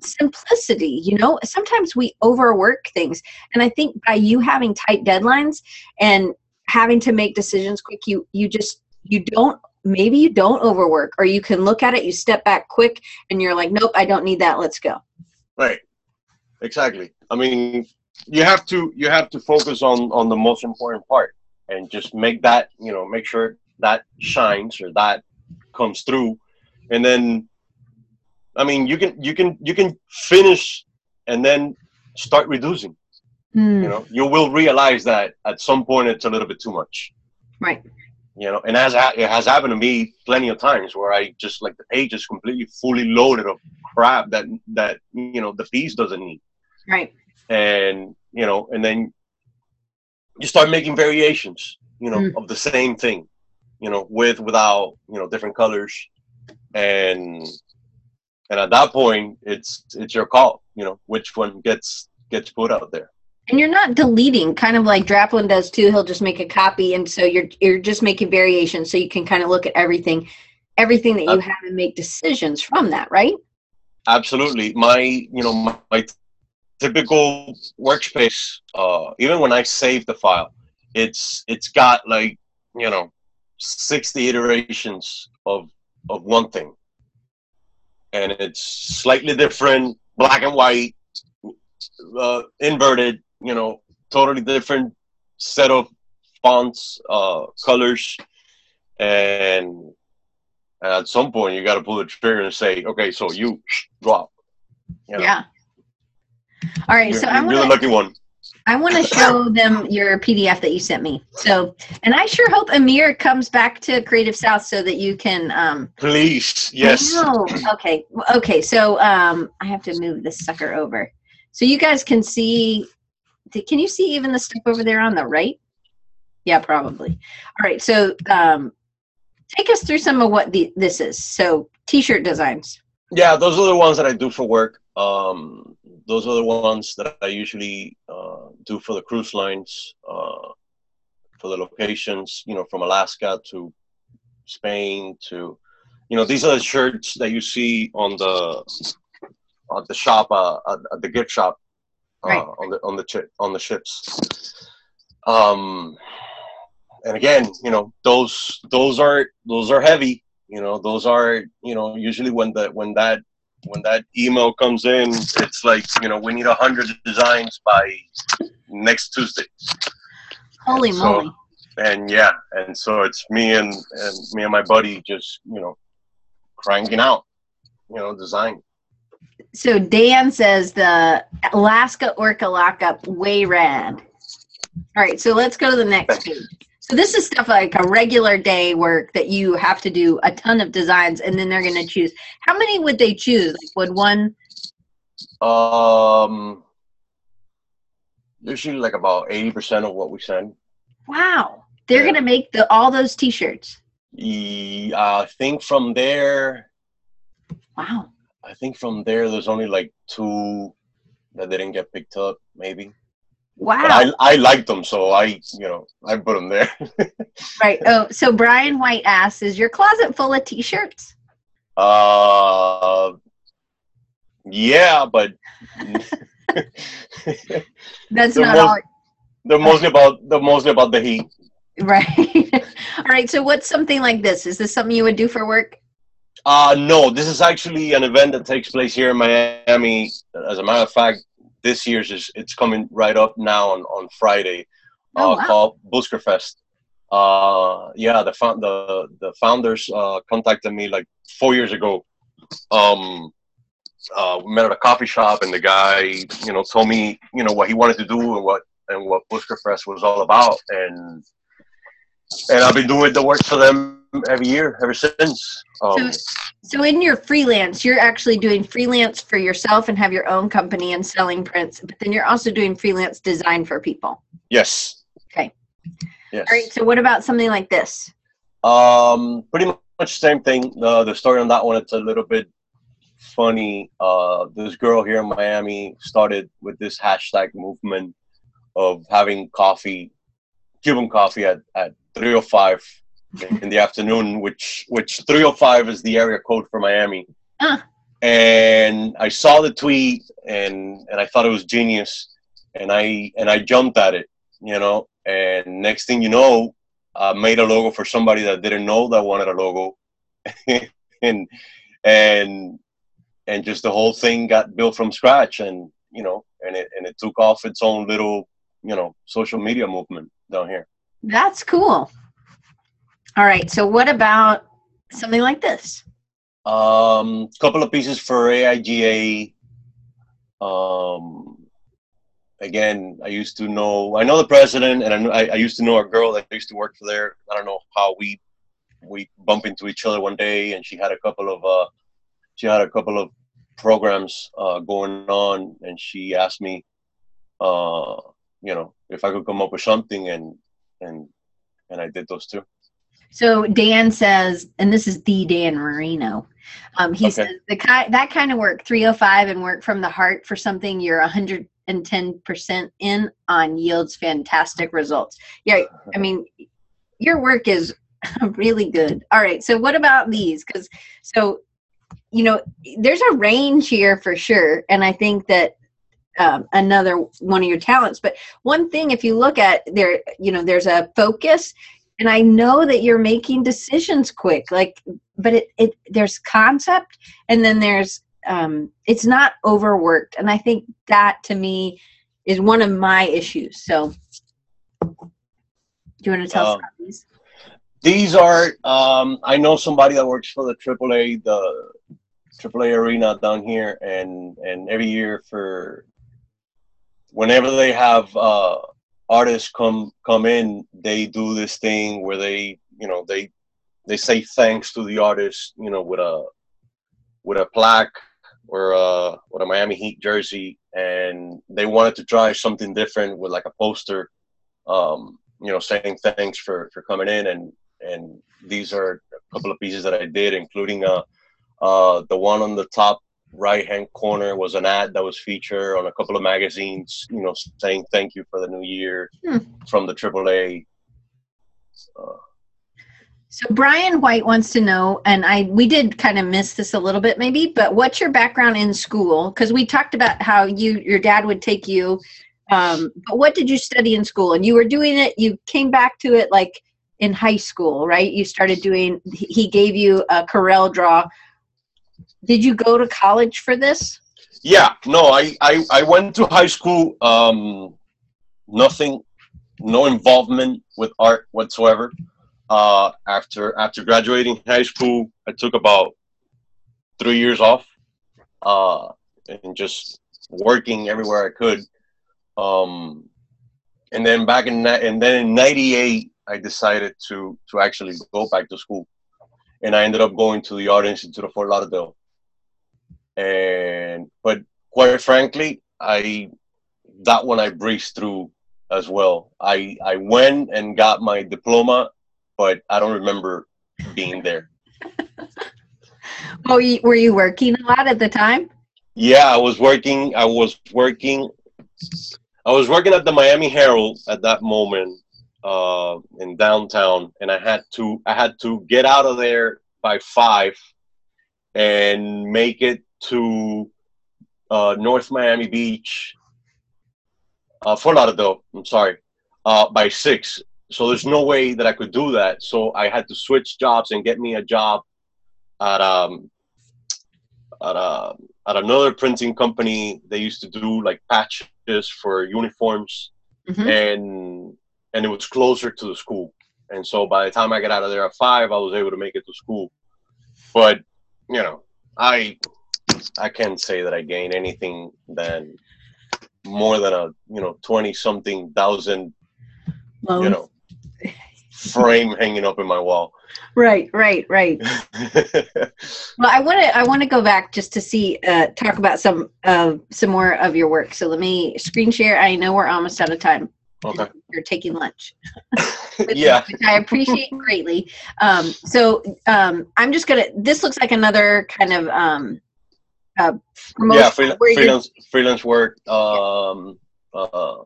simplicity. You know, sometimes we overwork things. And I think by you having tight deadlines and having to make decisions quick, you, you just, you don't, maybe you don't overwork, or you can look at it, you step back quick, and you're like, nope, I don't need that. Let's go. Right. Exactly. I mean, you have to you have to focus on on the most important part, and just make that, you know, make sure that shines or that comes through. And then, I mean, you can you can you can finish and then start reducing. Mm. You know, you will realize that at some point it's a little bit too much. Right. You know, and as I, it has happened to me plenty of times where I just, like, the page is completely fully loaded of crap that that you know the piece doesn't need. Right. And, you know, and then you start making variations, you know, mm. of the same thing, you know, with, without, you know, different colors. And, and at that point, it's, it's your call, you know, which one gets, gets put out there. And you're not deleting, kind of like Draplin does too. He'll just make a copy. And so you're, you're just making variations. So you can kind of look at everything, everything that you uh, have and make decisions from that. Right. Absolutely. My, you know, my, my typical workspace, uh, even when I save the file, it's it's got, like, you know, sixty iterations of of one thing, and it's slightly different, black and white, uh, inverted, you know, totally different set of fonts, uh, colors, and at some point you got to pull the trigger and say, okay, so you drop, you know? Yeah. All right, you're, so I want to lucky one. I want to show them your P D F that you sent me. So, and I sure hope Amir comes back to Creative South so that you can. Um, Please, yes. No, okay, okay. So um, I have to move this sucker over, so you guys can see. Can you see even the stuff over there on the right? Yeah, probably. All right, so um, take us through some of what the, this is. So, T-shirt designs. Yeah, those are the ones that I do for work. Um, those are the ones that I usually uh, do for the cruise lines, uh, for the locations, you know, from Alaska to Spain to, you know, these are the shirts that you see on the at the shop, uh, at, at the gift shop, uh, right. on the on the ship on the ships. Um, and again, you know, those those are those are heavy. You know, those are you know usually when the when that. When that email comes in, it's like, you know, we need one hundred designs by next Tuesday. Holy and so, moly. And yeah, and so it's me and, and me and my buddy just, you know, cranking out, you know, design. So Dan says the Alaska Orca lockup, way rad. All right, so let's go to the next page. So this is stuff like a regular day work that you have to do a ton of designs, and then they're going to choose. How many would they choose? Like, would one? Um, usually like about eighty percent of what we send. Wow. They're yeah. going to make the, all those T-shirts. Yeah, I think from there. Wow. I think from there, there's only like two that didn't get picked up, maybe. Wow. But I, I like them, so I, you know, I put them there. Right. Oh, so Brian White asks, is your closet full of T-shirts? Uh, yeah, but. That's not most, all. They're mostly, about, they're mostly about the heat. Right. All right, so what's something like this? Is this something you would do for work? Uh, no, this is actually an event that takes place here in Miami. As a matter of fact, this year's is it's coming right up now on, on Friday, oh, uh, wow. called Buskerfest. Uh, yeah, the the the founders uh, contacted me like four years ago. Um, uh, we met at a coffee shop, and the guy, you know, told me, you know, what he wanted to do and what and what Buskerfest was all about. And and I've been doing the work for them every year, ever since. Um, so, so in your freelance, you're actually doing freelance for yourself and have your own company and selling prints, but then you're also doing freelance design for people. Yes. Okay. Yes. All right, so what about something like this? Um, pretty much the same thing. Uh, the story on that one, it's a little bit funny. Uh, this girl here in Miami started with this hashtag movement of having coffee, Cuban coffee at, at three oh five in the afternoon, which which three oh five is the area code for Miami. Uh. And I saw the tweet, and and I thought it was genius, and I and I jumped at it, you know. And next thing you know, I made a logo for somebody that didn't know that wanted a logo, and and and just the whole thing got built from scratch, and you know, and it and it took off its own little, you know, social media movement down here. That's cool. All right, so what about something like this? Um, couple of pieces for A I G A. Um, again, I used to know, I know the president, and I, I used to know a girl that used to work for there. I don't know how we we bump into each other one day, and she had a couple of uh, she had a couple of programs uh, going on, and she asked me, uh, you know, if I could come up with something, and and and I did those two. So Dan says, and this is the Dan Marino, um, he okay. says, the ki- that kind of work, three oh five and work from the heart for something you're one hundred ten percent in on yields fantastic results. Yeah, I mean, your work is really good. All right, so what about these? Because, so, you know, there's a range here for sure, and I think that Um, another one of your talents. But one thing, if you look at there, you know, there's a focus, and I know that you're making decisions quick, like, but it, it there's concept, and then there's, um, it's not overworked. And I think that to me is one of my issues. So do you want to tell us um, about these? These are, um, I know somebody that works for the triple A, the triple A arena down here, and, and every year for, whenever they have uh, artists come come in, they do this thing where they, you know, they they say thanks to the artist, you know, with a with a plaque or a, with a Miami Heat jersey, and they wanted to try something different with like a poster, um, you know, saying thanks for, for coming in, and and these are a couple of pieces that I did, including uh, uh, the one on the top right-hand corner was an ad that was featured on a couple of magazines, you know, saying thank you for the new year hmm. from the triple A. Uh, so Brian White wants to know, and I we did kind of miss this a little bit maybe, but what's your background in school? Because we talked about how you your dad would take you, um, but what did you study in school? And you were doing it, you came back to it like in high school, right? You started doing, he gave you a Corel Draw. Did you go to college for this? Yeah, no, I, I, I went to high school, um, nothing, no involvement with art whatsoever. Uh, after after graduating high school, I took about three years off uh, and just working everywhere I could. Um, and then back in and then in ninety-eight, I decided to to actually go back to school. And I ended up going to the Art Institute of Fort Lauderdale. And, but quite frankly, I, that one I breezed through as well. I, I went and got my diploma, but I don't remember being there. Well, were you working a lot at the time? Yeah, I was working. I was working. I was working at the Miami Herald at that moment. Uh, in downtown, and I had to I had to get out of there by five and make it to uh, North Miami Beach, uh, Fort Lauderdale, I'm sorry, uh, by six. So there's no way that I could do that. So I had to switch jobs and get me a job at um at a, at another printing company. They used to do like patches for uniforms, mm-hmm. and And it was closer to the school. And so by the time I got out of there at five, I was able to make it to school. But, you know, I I can't say that I gained anything than more than a, you know, twenty something thousand, um, you know, frame hanging up in my wall. Right, right, right. Well, I want to I want to go back just to see uh, talk about some uh, some more of your work. So let me screen share. I know we're almost out of time. Okay. You're taking lunch. which, yeah. Which I appreciate greatly. Um, so um, I'm just gonna. This looks like another kind of um, uh, promotion. Yeah, free, freelance freelance work. Um, yeah. uh,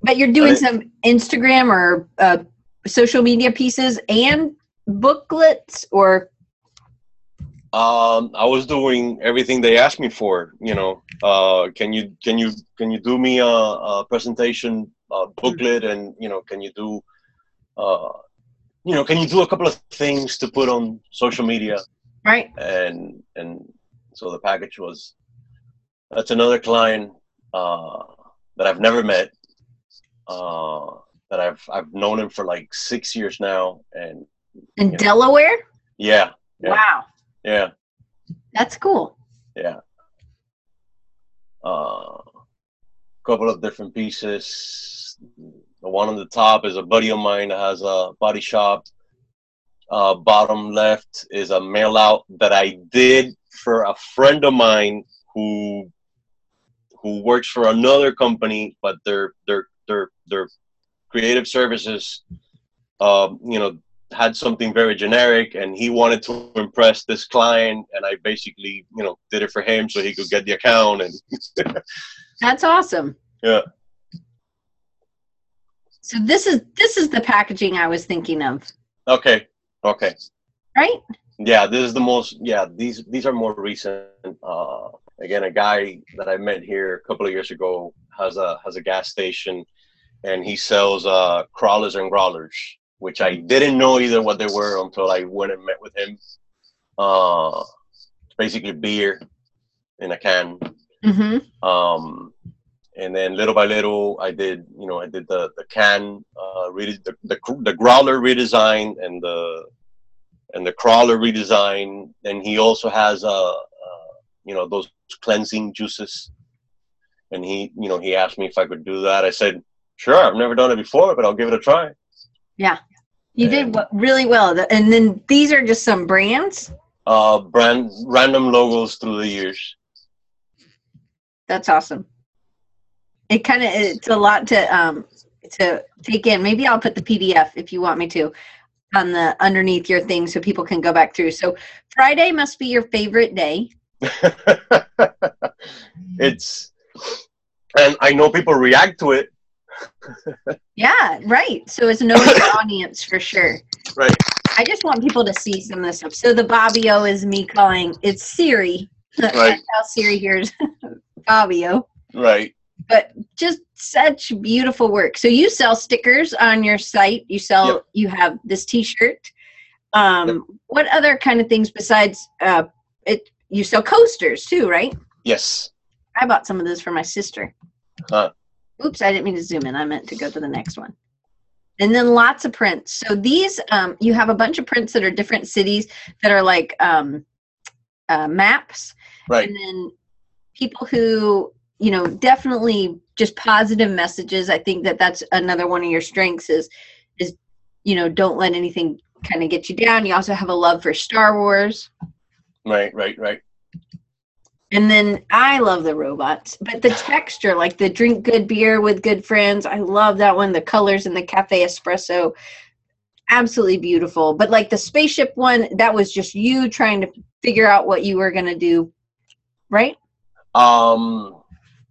but you're doing I, some Instagram or uh, social media pieces and booklets, or um I was doing everything they asked me for, you know. uh can you can you can you do me a, a presentation a booklet, and you know, can you do uh you know can you do a couple of things to put on social media, right? And and so the package was, that's another client uh that I've never met, uh that I've I've known him for like six years now, and in Delaware? Yeah, yeah. Wow. Yeah. That's cool. Yeah. A uh, couple of different pieces. The one on the top is a buddy of mine that has a body shop. Uh, bottom left is a mail out that I did for a friend of mine who who works for another company, but their their their their creative services, um, you know, had something very generic, and he wanted to impress this client, and I basically, you know, did it for him so he could get the account. And that's awesome. Yeah. So this is this is the packaging I was thinking of. Okay. Okay. Right? Yeah, this is the most yeah, these these are more recent. Uh again, a guy that I met here a couple of years ago has a has a gas station, and he sells uh crawlers and growlers, which I didn't know either what they were until I went and met with him. Uh, basically beer in a can. Mm-hmm. Um, and then little by little, I did, you know, I did the, the can, uh, re- the, the, the growler redesign, and the, and the crawler redesign. And he also has, uh, uh, you know, those cleansing juices. And he, you know, he asked me if I could do that. I said, sure, I've never done it before, but I'll give it a try. Yeah. You did really well. And then these are just some brands? Uh, brand random logos through the years. That's awesome. It kind of, it's a lot to um to take in. Maybe I'll put the P D F if you want me to on the underneath your thing so people can go back through. So Friday must be your favorite day. It's, and I know people react to it. Yeah, right. So it's known to the audience for sure. Right. I just want people to see some of this stuff. So the Bobbio is me calling, it's Siri. Right. That's how Siri hears Bobbio. Right. But just such beautiful work. So you sell stickers on your site. You sell, yep. You have this T-shirt. Um, yep. What other kind of things besides, uh, it? You sell coasters too, right? Yes. I bought some of those for my sister. Huh. Oops, I didn't mean to zoom in. I meant to go to the next one. And then lots of prints. So these, um, you have a bunch of prints that are different cities that are like um, uh, maps. Right. And then people who, you know, definitely just positive messages. I think that that's another one of your strengths is, is you know, don't let anything kind of get you down. You also have a love for Star Wars. Right, right, right. And then I love the robots, but the texture, like the drink good beer with good friends. I love that one. The colors in the cafe espresso. Absolutely beautiful. But like the spaceship one, that was just you trying to figure out what you were going to do. Right. Um,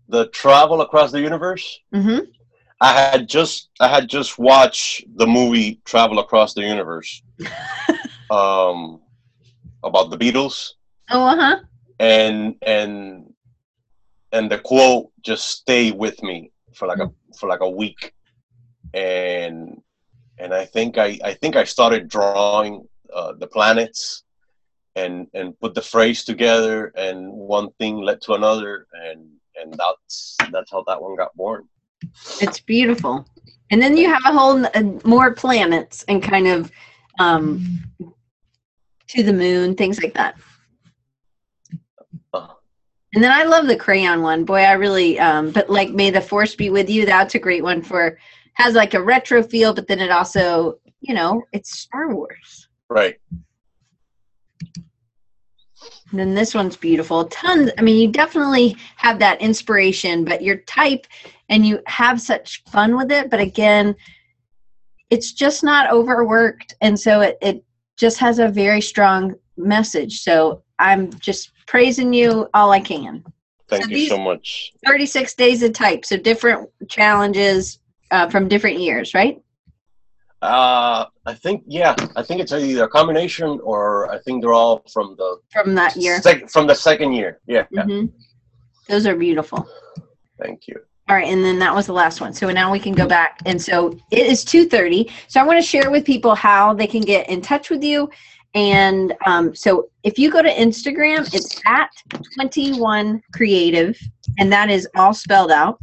the travel across the universe. Mm-hmm. I had just, I had just watched the movie Travel Across the Universe, um, about the Beatles. Oh, uh-huh. And and and the quote just stayed with me for like a for like a week, and and I think I I think I started drawing uh, the planets, and and put the phrase together, and one thing led to another, and and that's that's how that one got born. It's beautiful, and then you have a whole uh, more planets and kind of um, to the moon, things like that. And then I love the crayon one. Boy, I really, um, but like May the Force Be With You, that's a great one for, has like a retro feel, but then it also, you know, it's Star Wars. Right. And then this one's beautiful. Tons, I mean, you definitely have that inspiration, but your type, and you have such fun with it. But again, it's just not overworked. And so it, it just has a very strong message. So I'm just praising you all I can. Thank so you so much. thirty-six Days of Type. So different challenges uh, from different years, right? Uh, I think, yeah, I think it's either a combination, or I think they're all from the from that year, sec from the second year. Yeah, mm-hmm. yeah. Those are beautiful. Thank you. All right. And then that was the last one. So now we can go back. And so it is two thirty. So I want to share with people how they can get in touch with you. And, um, so if you go to Instagram, it's at twenty-one creative, and that is all spelled out.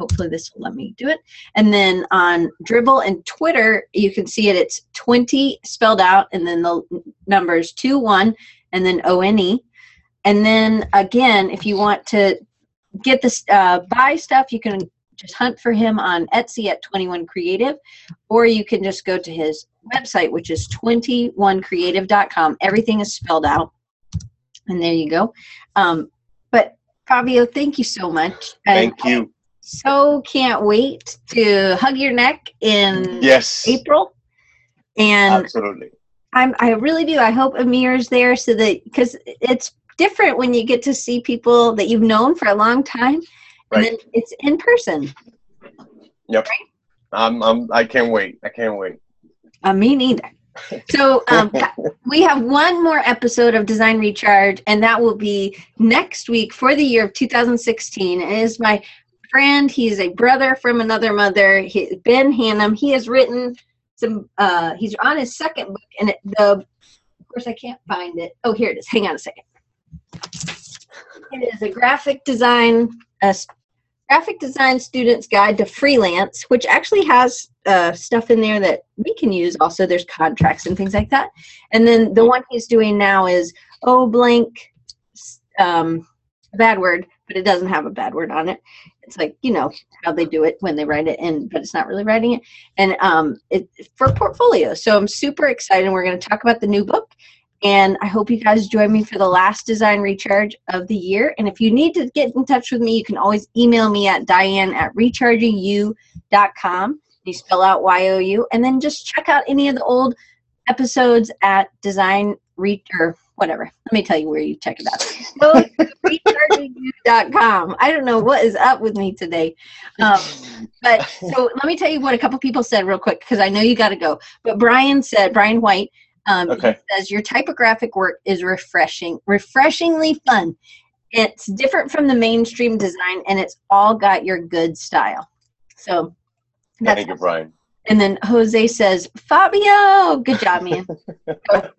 Hopefully this will let me do it. And then on Dribbble and Twitter, you can see it. It's twenty spelled out, and then the numbers two, one, and then O N E. And then again, if you want to get this, uh, buy stuff, you can just hunt for him on Etsy at twenty-one creative, or you can just go to his website, which is twenty-one creative dot com. Everything is spelled out. And there you go. Um, but Fabio, thank you so much. And thank you. I so can't wait to hug your neck in yes. April. And absolutely. I'm, I really do. I hope Amir's there, so that, because it's different when you get to see people that you've known for a long time. Right. And then it's in person. Yep. Right? I'm, I'm, I can't wait. I can't wait. Uh, me neither. So um, we have one more episode of Design Recharge, and that will be next week for the year of two thousand sixteen. It is my friend. He's a brother from another mother, he, Ben Hannum. He has written some, uh, he's on his second book, and it, the, of course I can't find it. Oh, here it is. Hang on a second. It is a graphic design a graphic design student's guide to freelance, which actually has uh, stuff in there that we can use. Also, there's contracts and things like that. And then the one he's doing now is, oh, blank, um, bad word, but it doesn't have a bad word on it. It's like, you know, how they do it when they write it in, but it's not really writing it. And um, it, for portfolio. So I'm super excited. We're going to talk about the new book. And I hope you guys join me for the last Design Recharge of the year. And if you need to get in touch with me, you can always email me at diane at recharging you dot com. You spell out Y O U. And then just check out any of the old episodes at Design Re- or whatever. Let me tell you where you check it out. Go to recharging you dot com. I don't know what is up with me today. Um, but so let me tell you what a couple people said real quick, because I know you got to go. But Brian said, Brian White, Um, okay. He says, your typographic work is refreshing, refreshingly fun. It's different from the mainstream design, and it's all got your good style. So that's thank you, Brian. And then Jose says, Fabio, good job, man. So,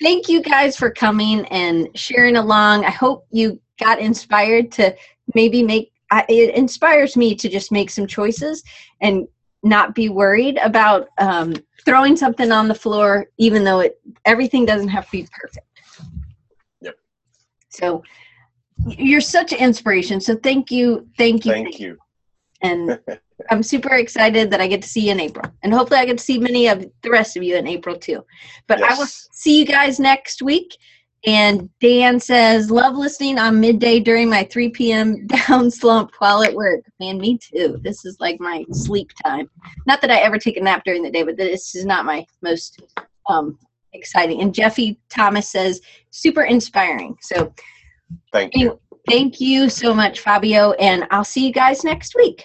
thank you guys for coming and sharing along. I hope you got inspired to maybe make, I, it inspires me to just make some choices and not be worried about um, throwing something on the floor, even though it everything doesn't have to be perfect. Yep. So you're such an inspiration. So thank you, thank you, thank, thank you. you. And I'm super excited that I get to see you in April, and hopefully I get to see many of the rest of you in April too. But yes. I will see you guys next week. And Dan says, love listening on midday during my three p m down slump while at work. Man, me too. This is like my sleep time. Not that I ever take a nap during the day, but this is not my most um, exciting. And Jeffy Thomas says, super inspiring. So thank you. Thank you so much, Fabio. And I'll see you guys next week.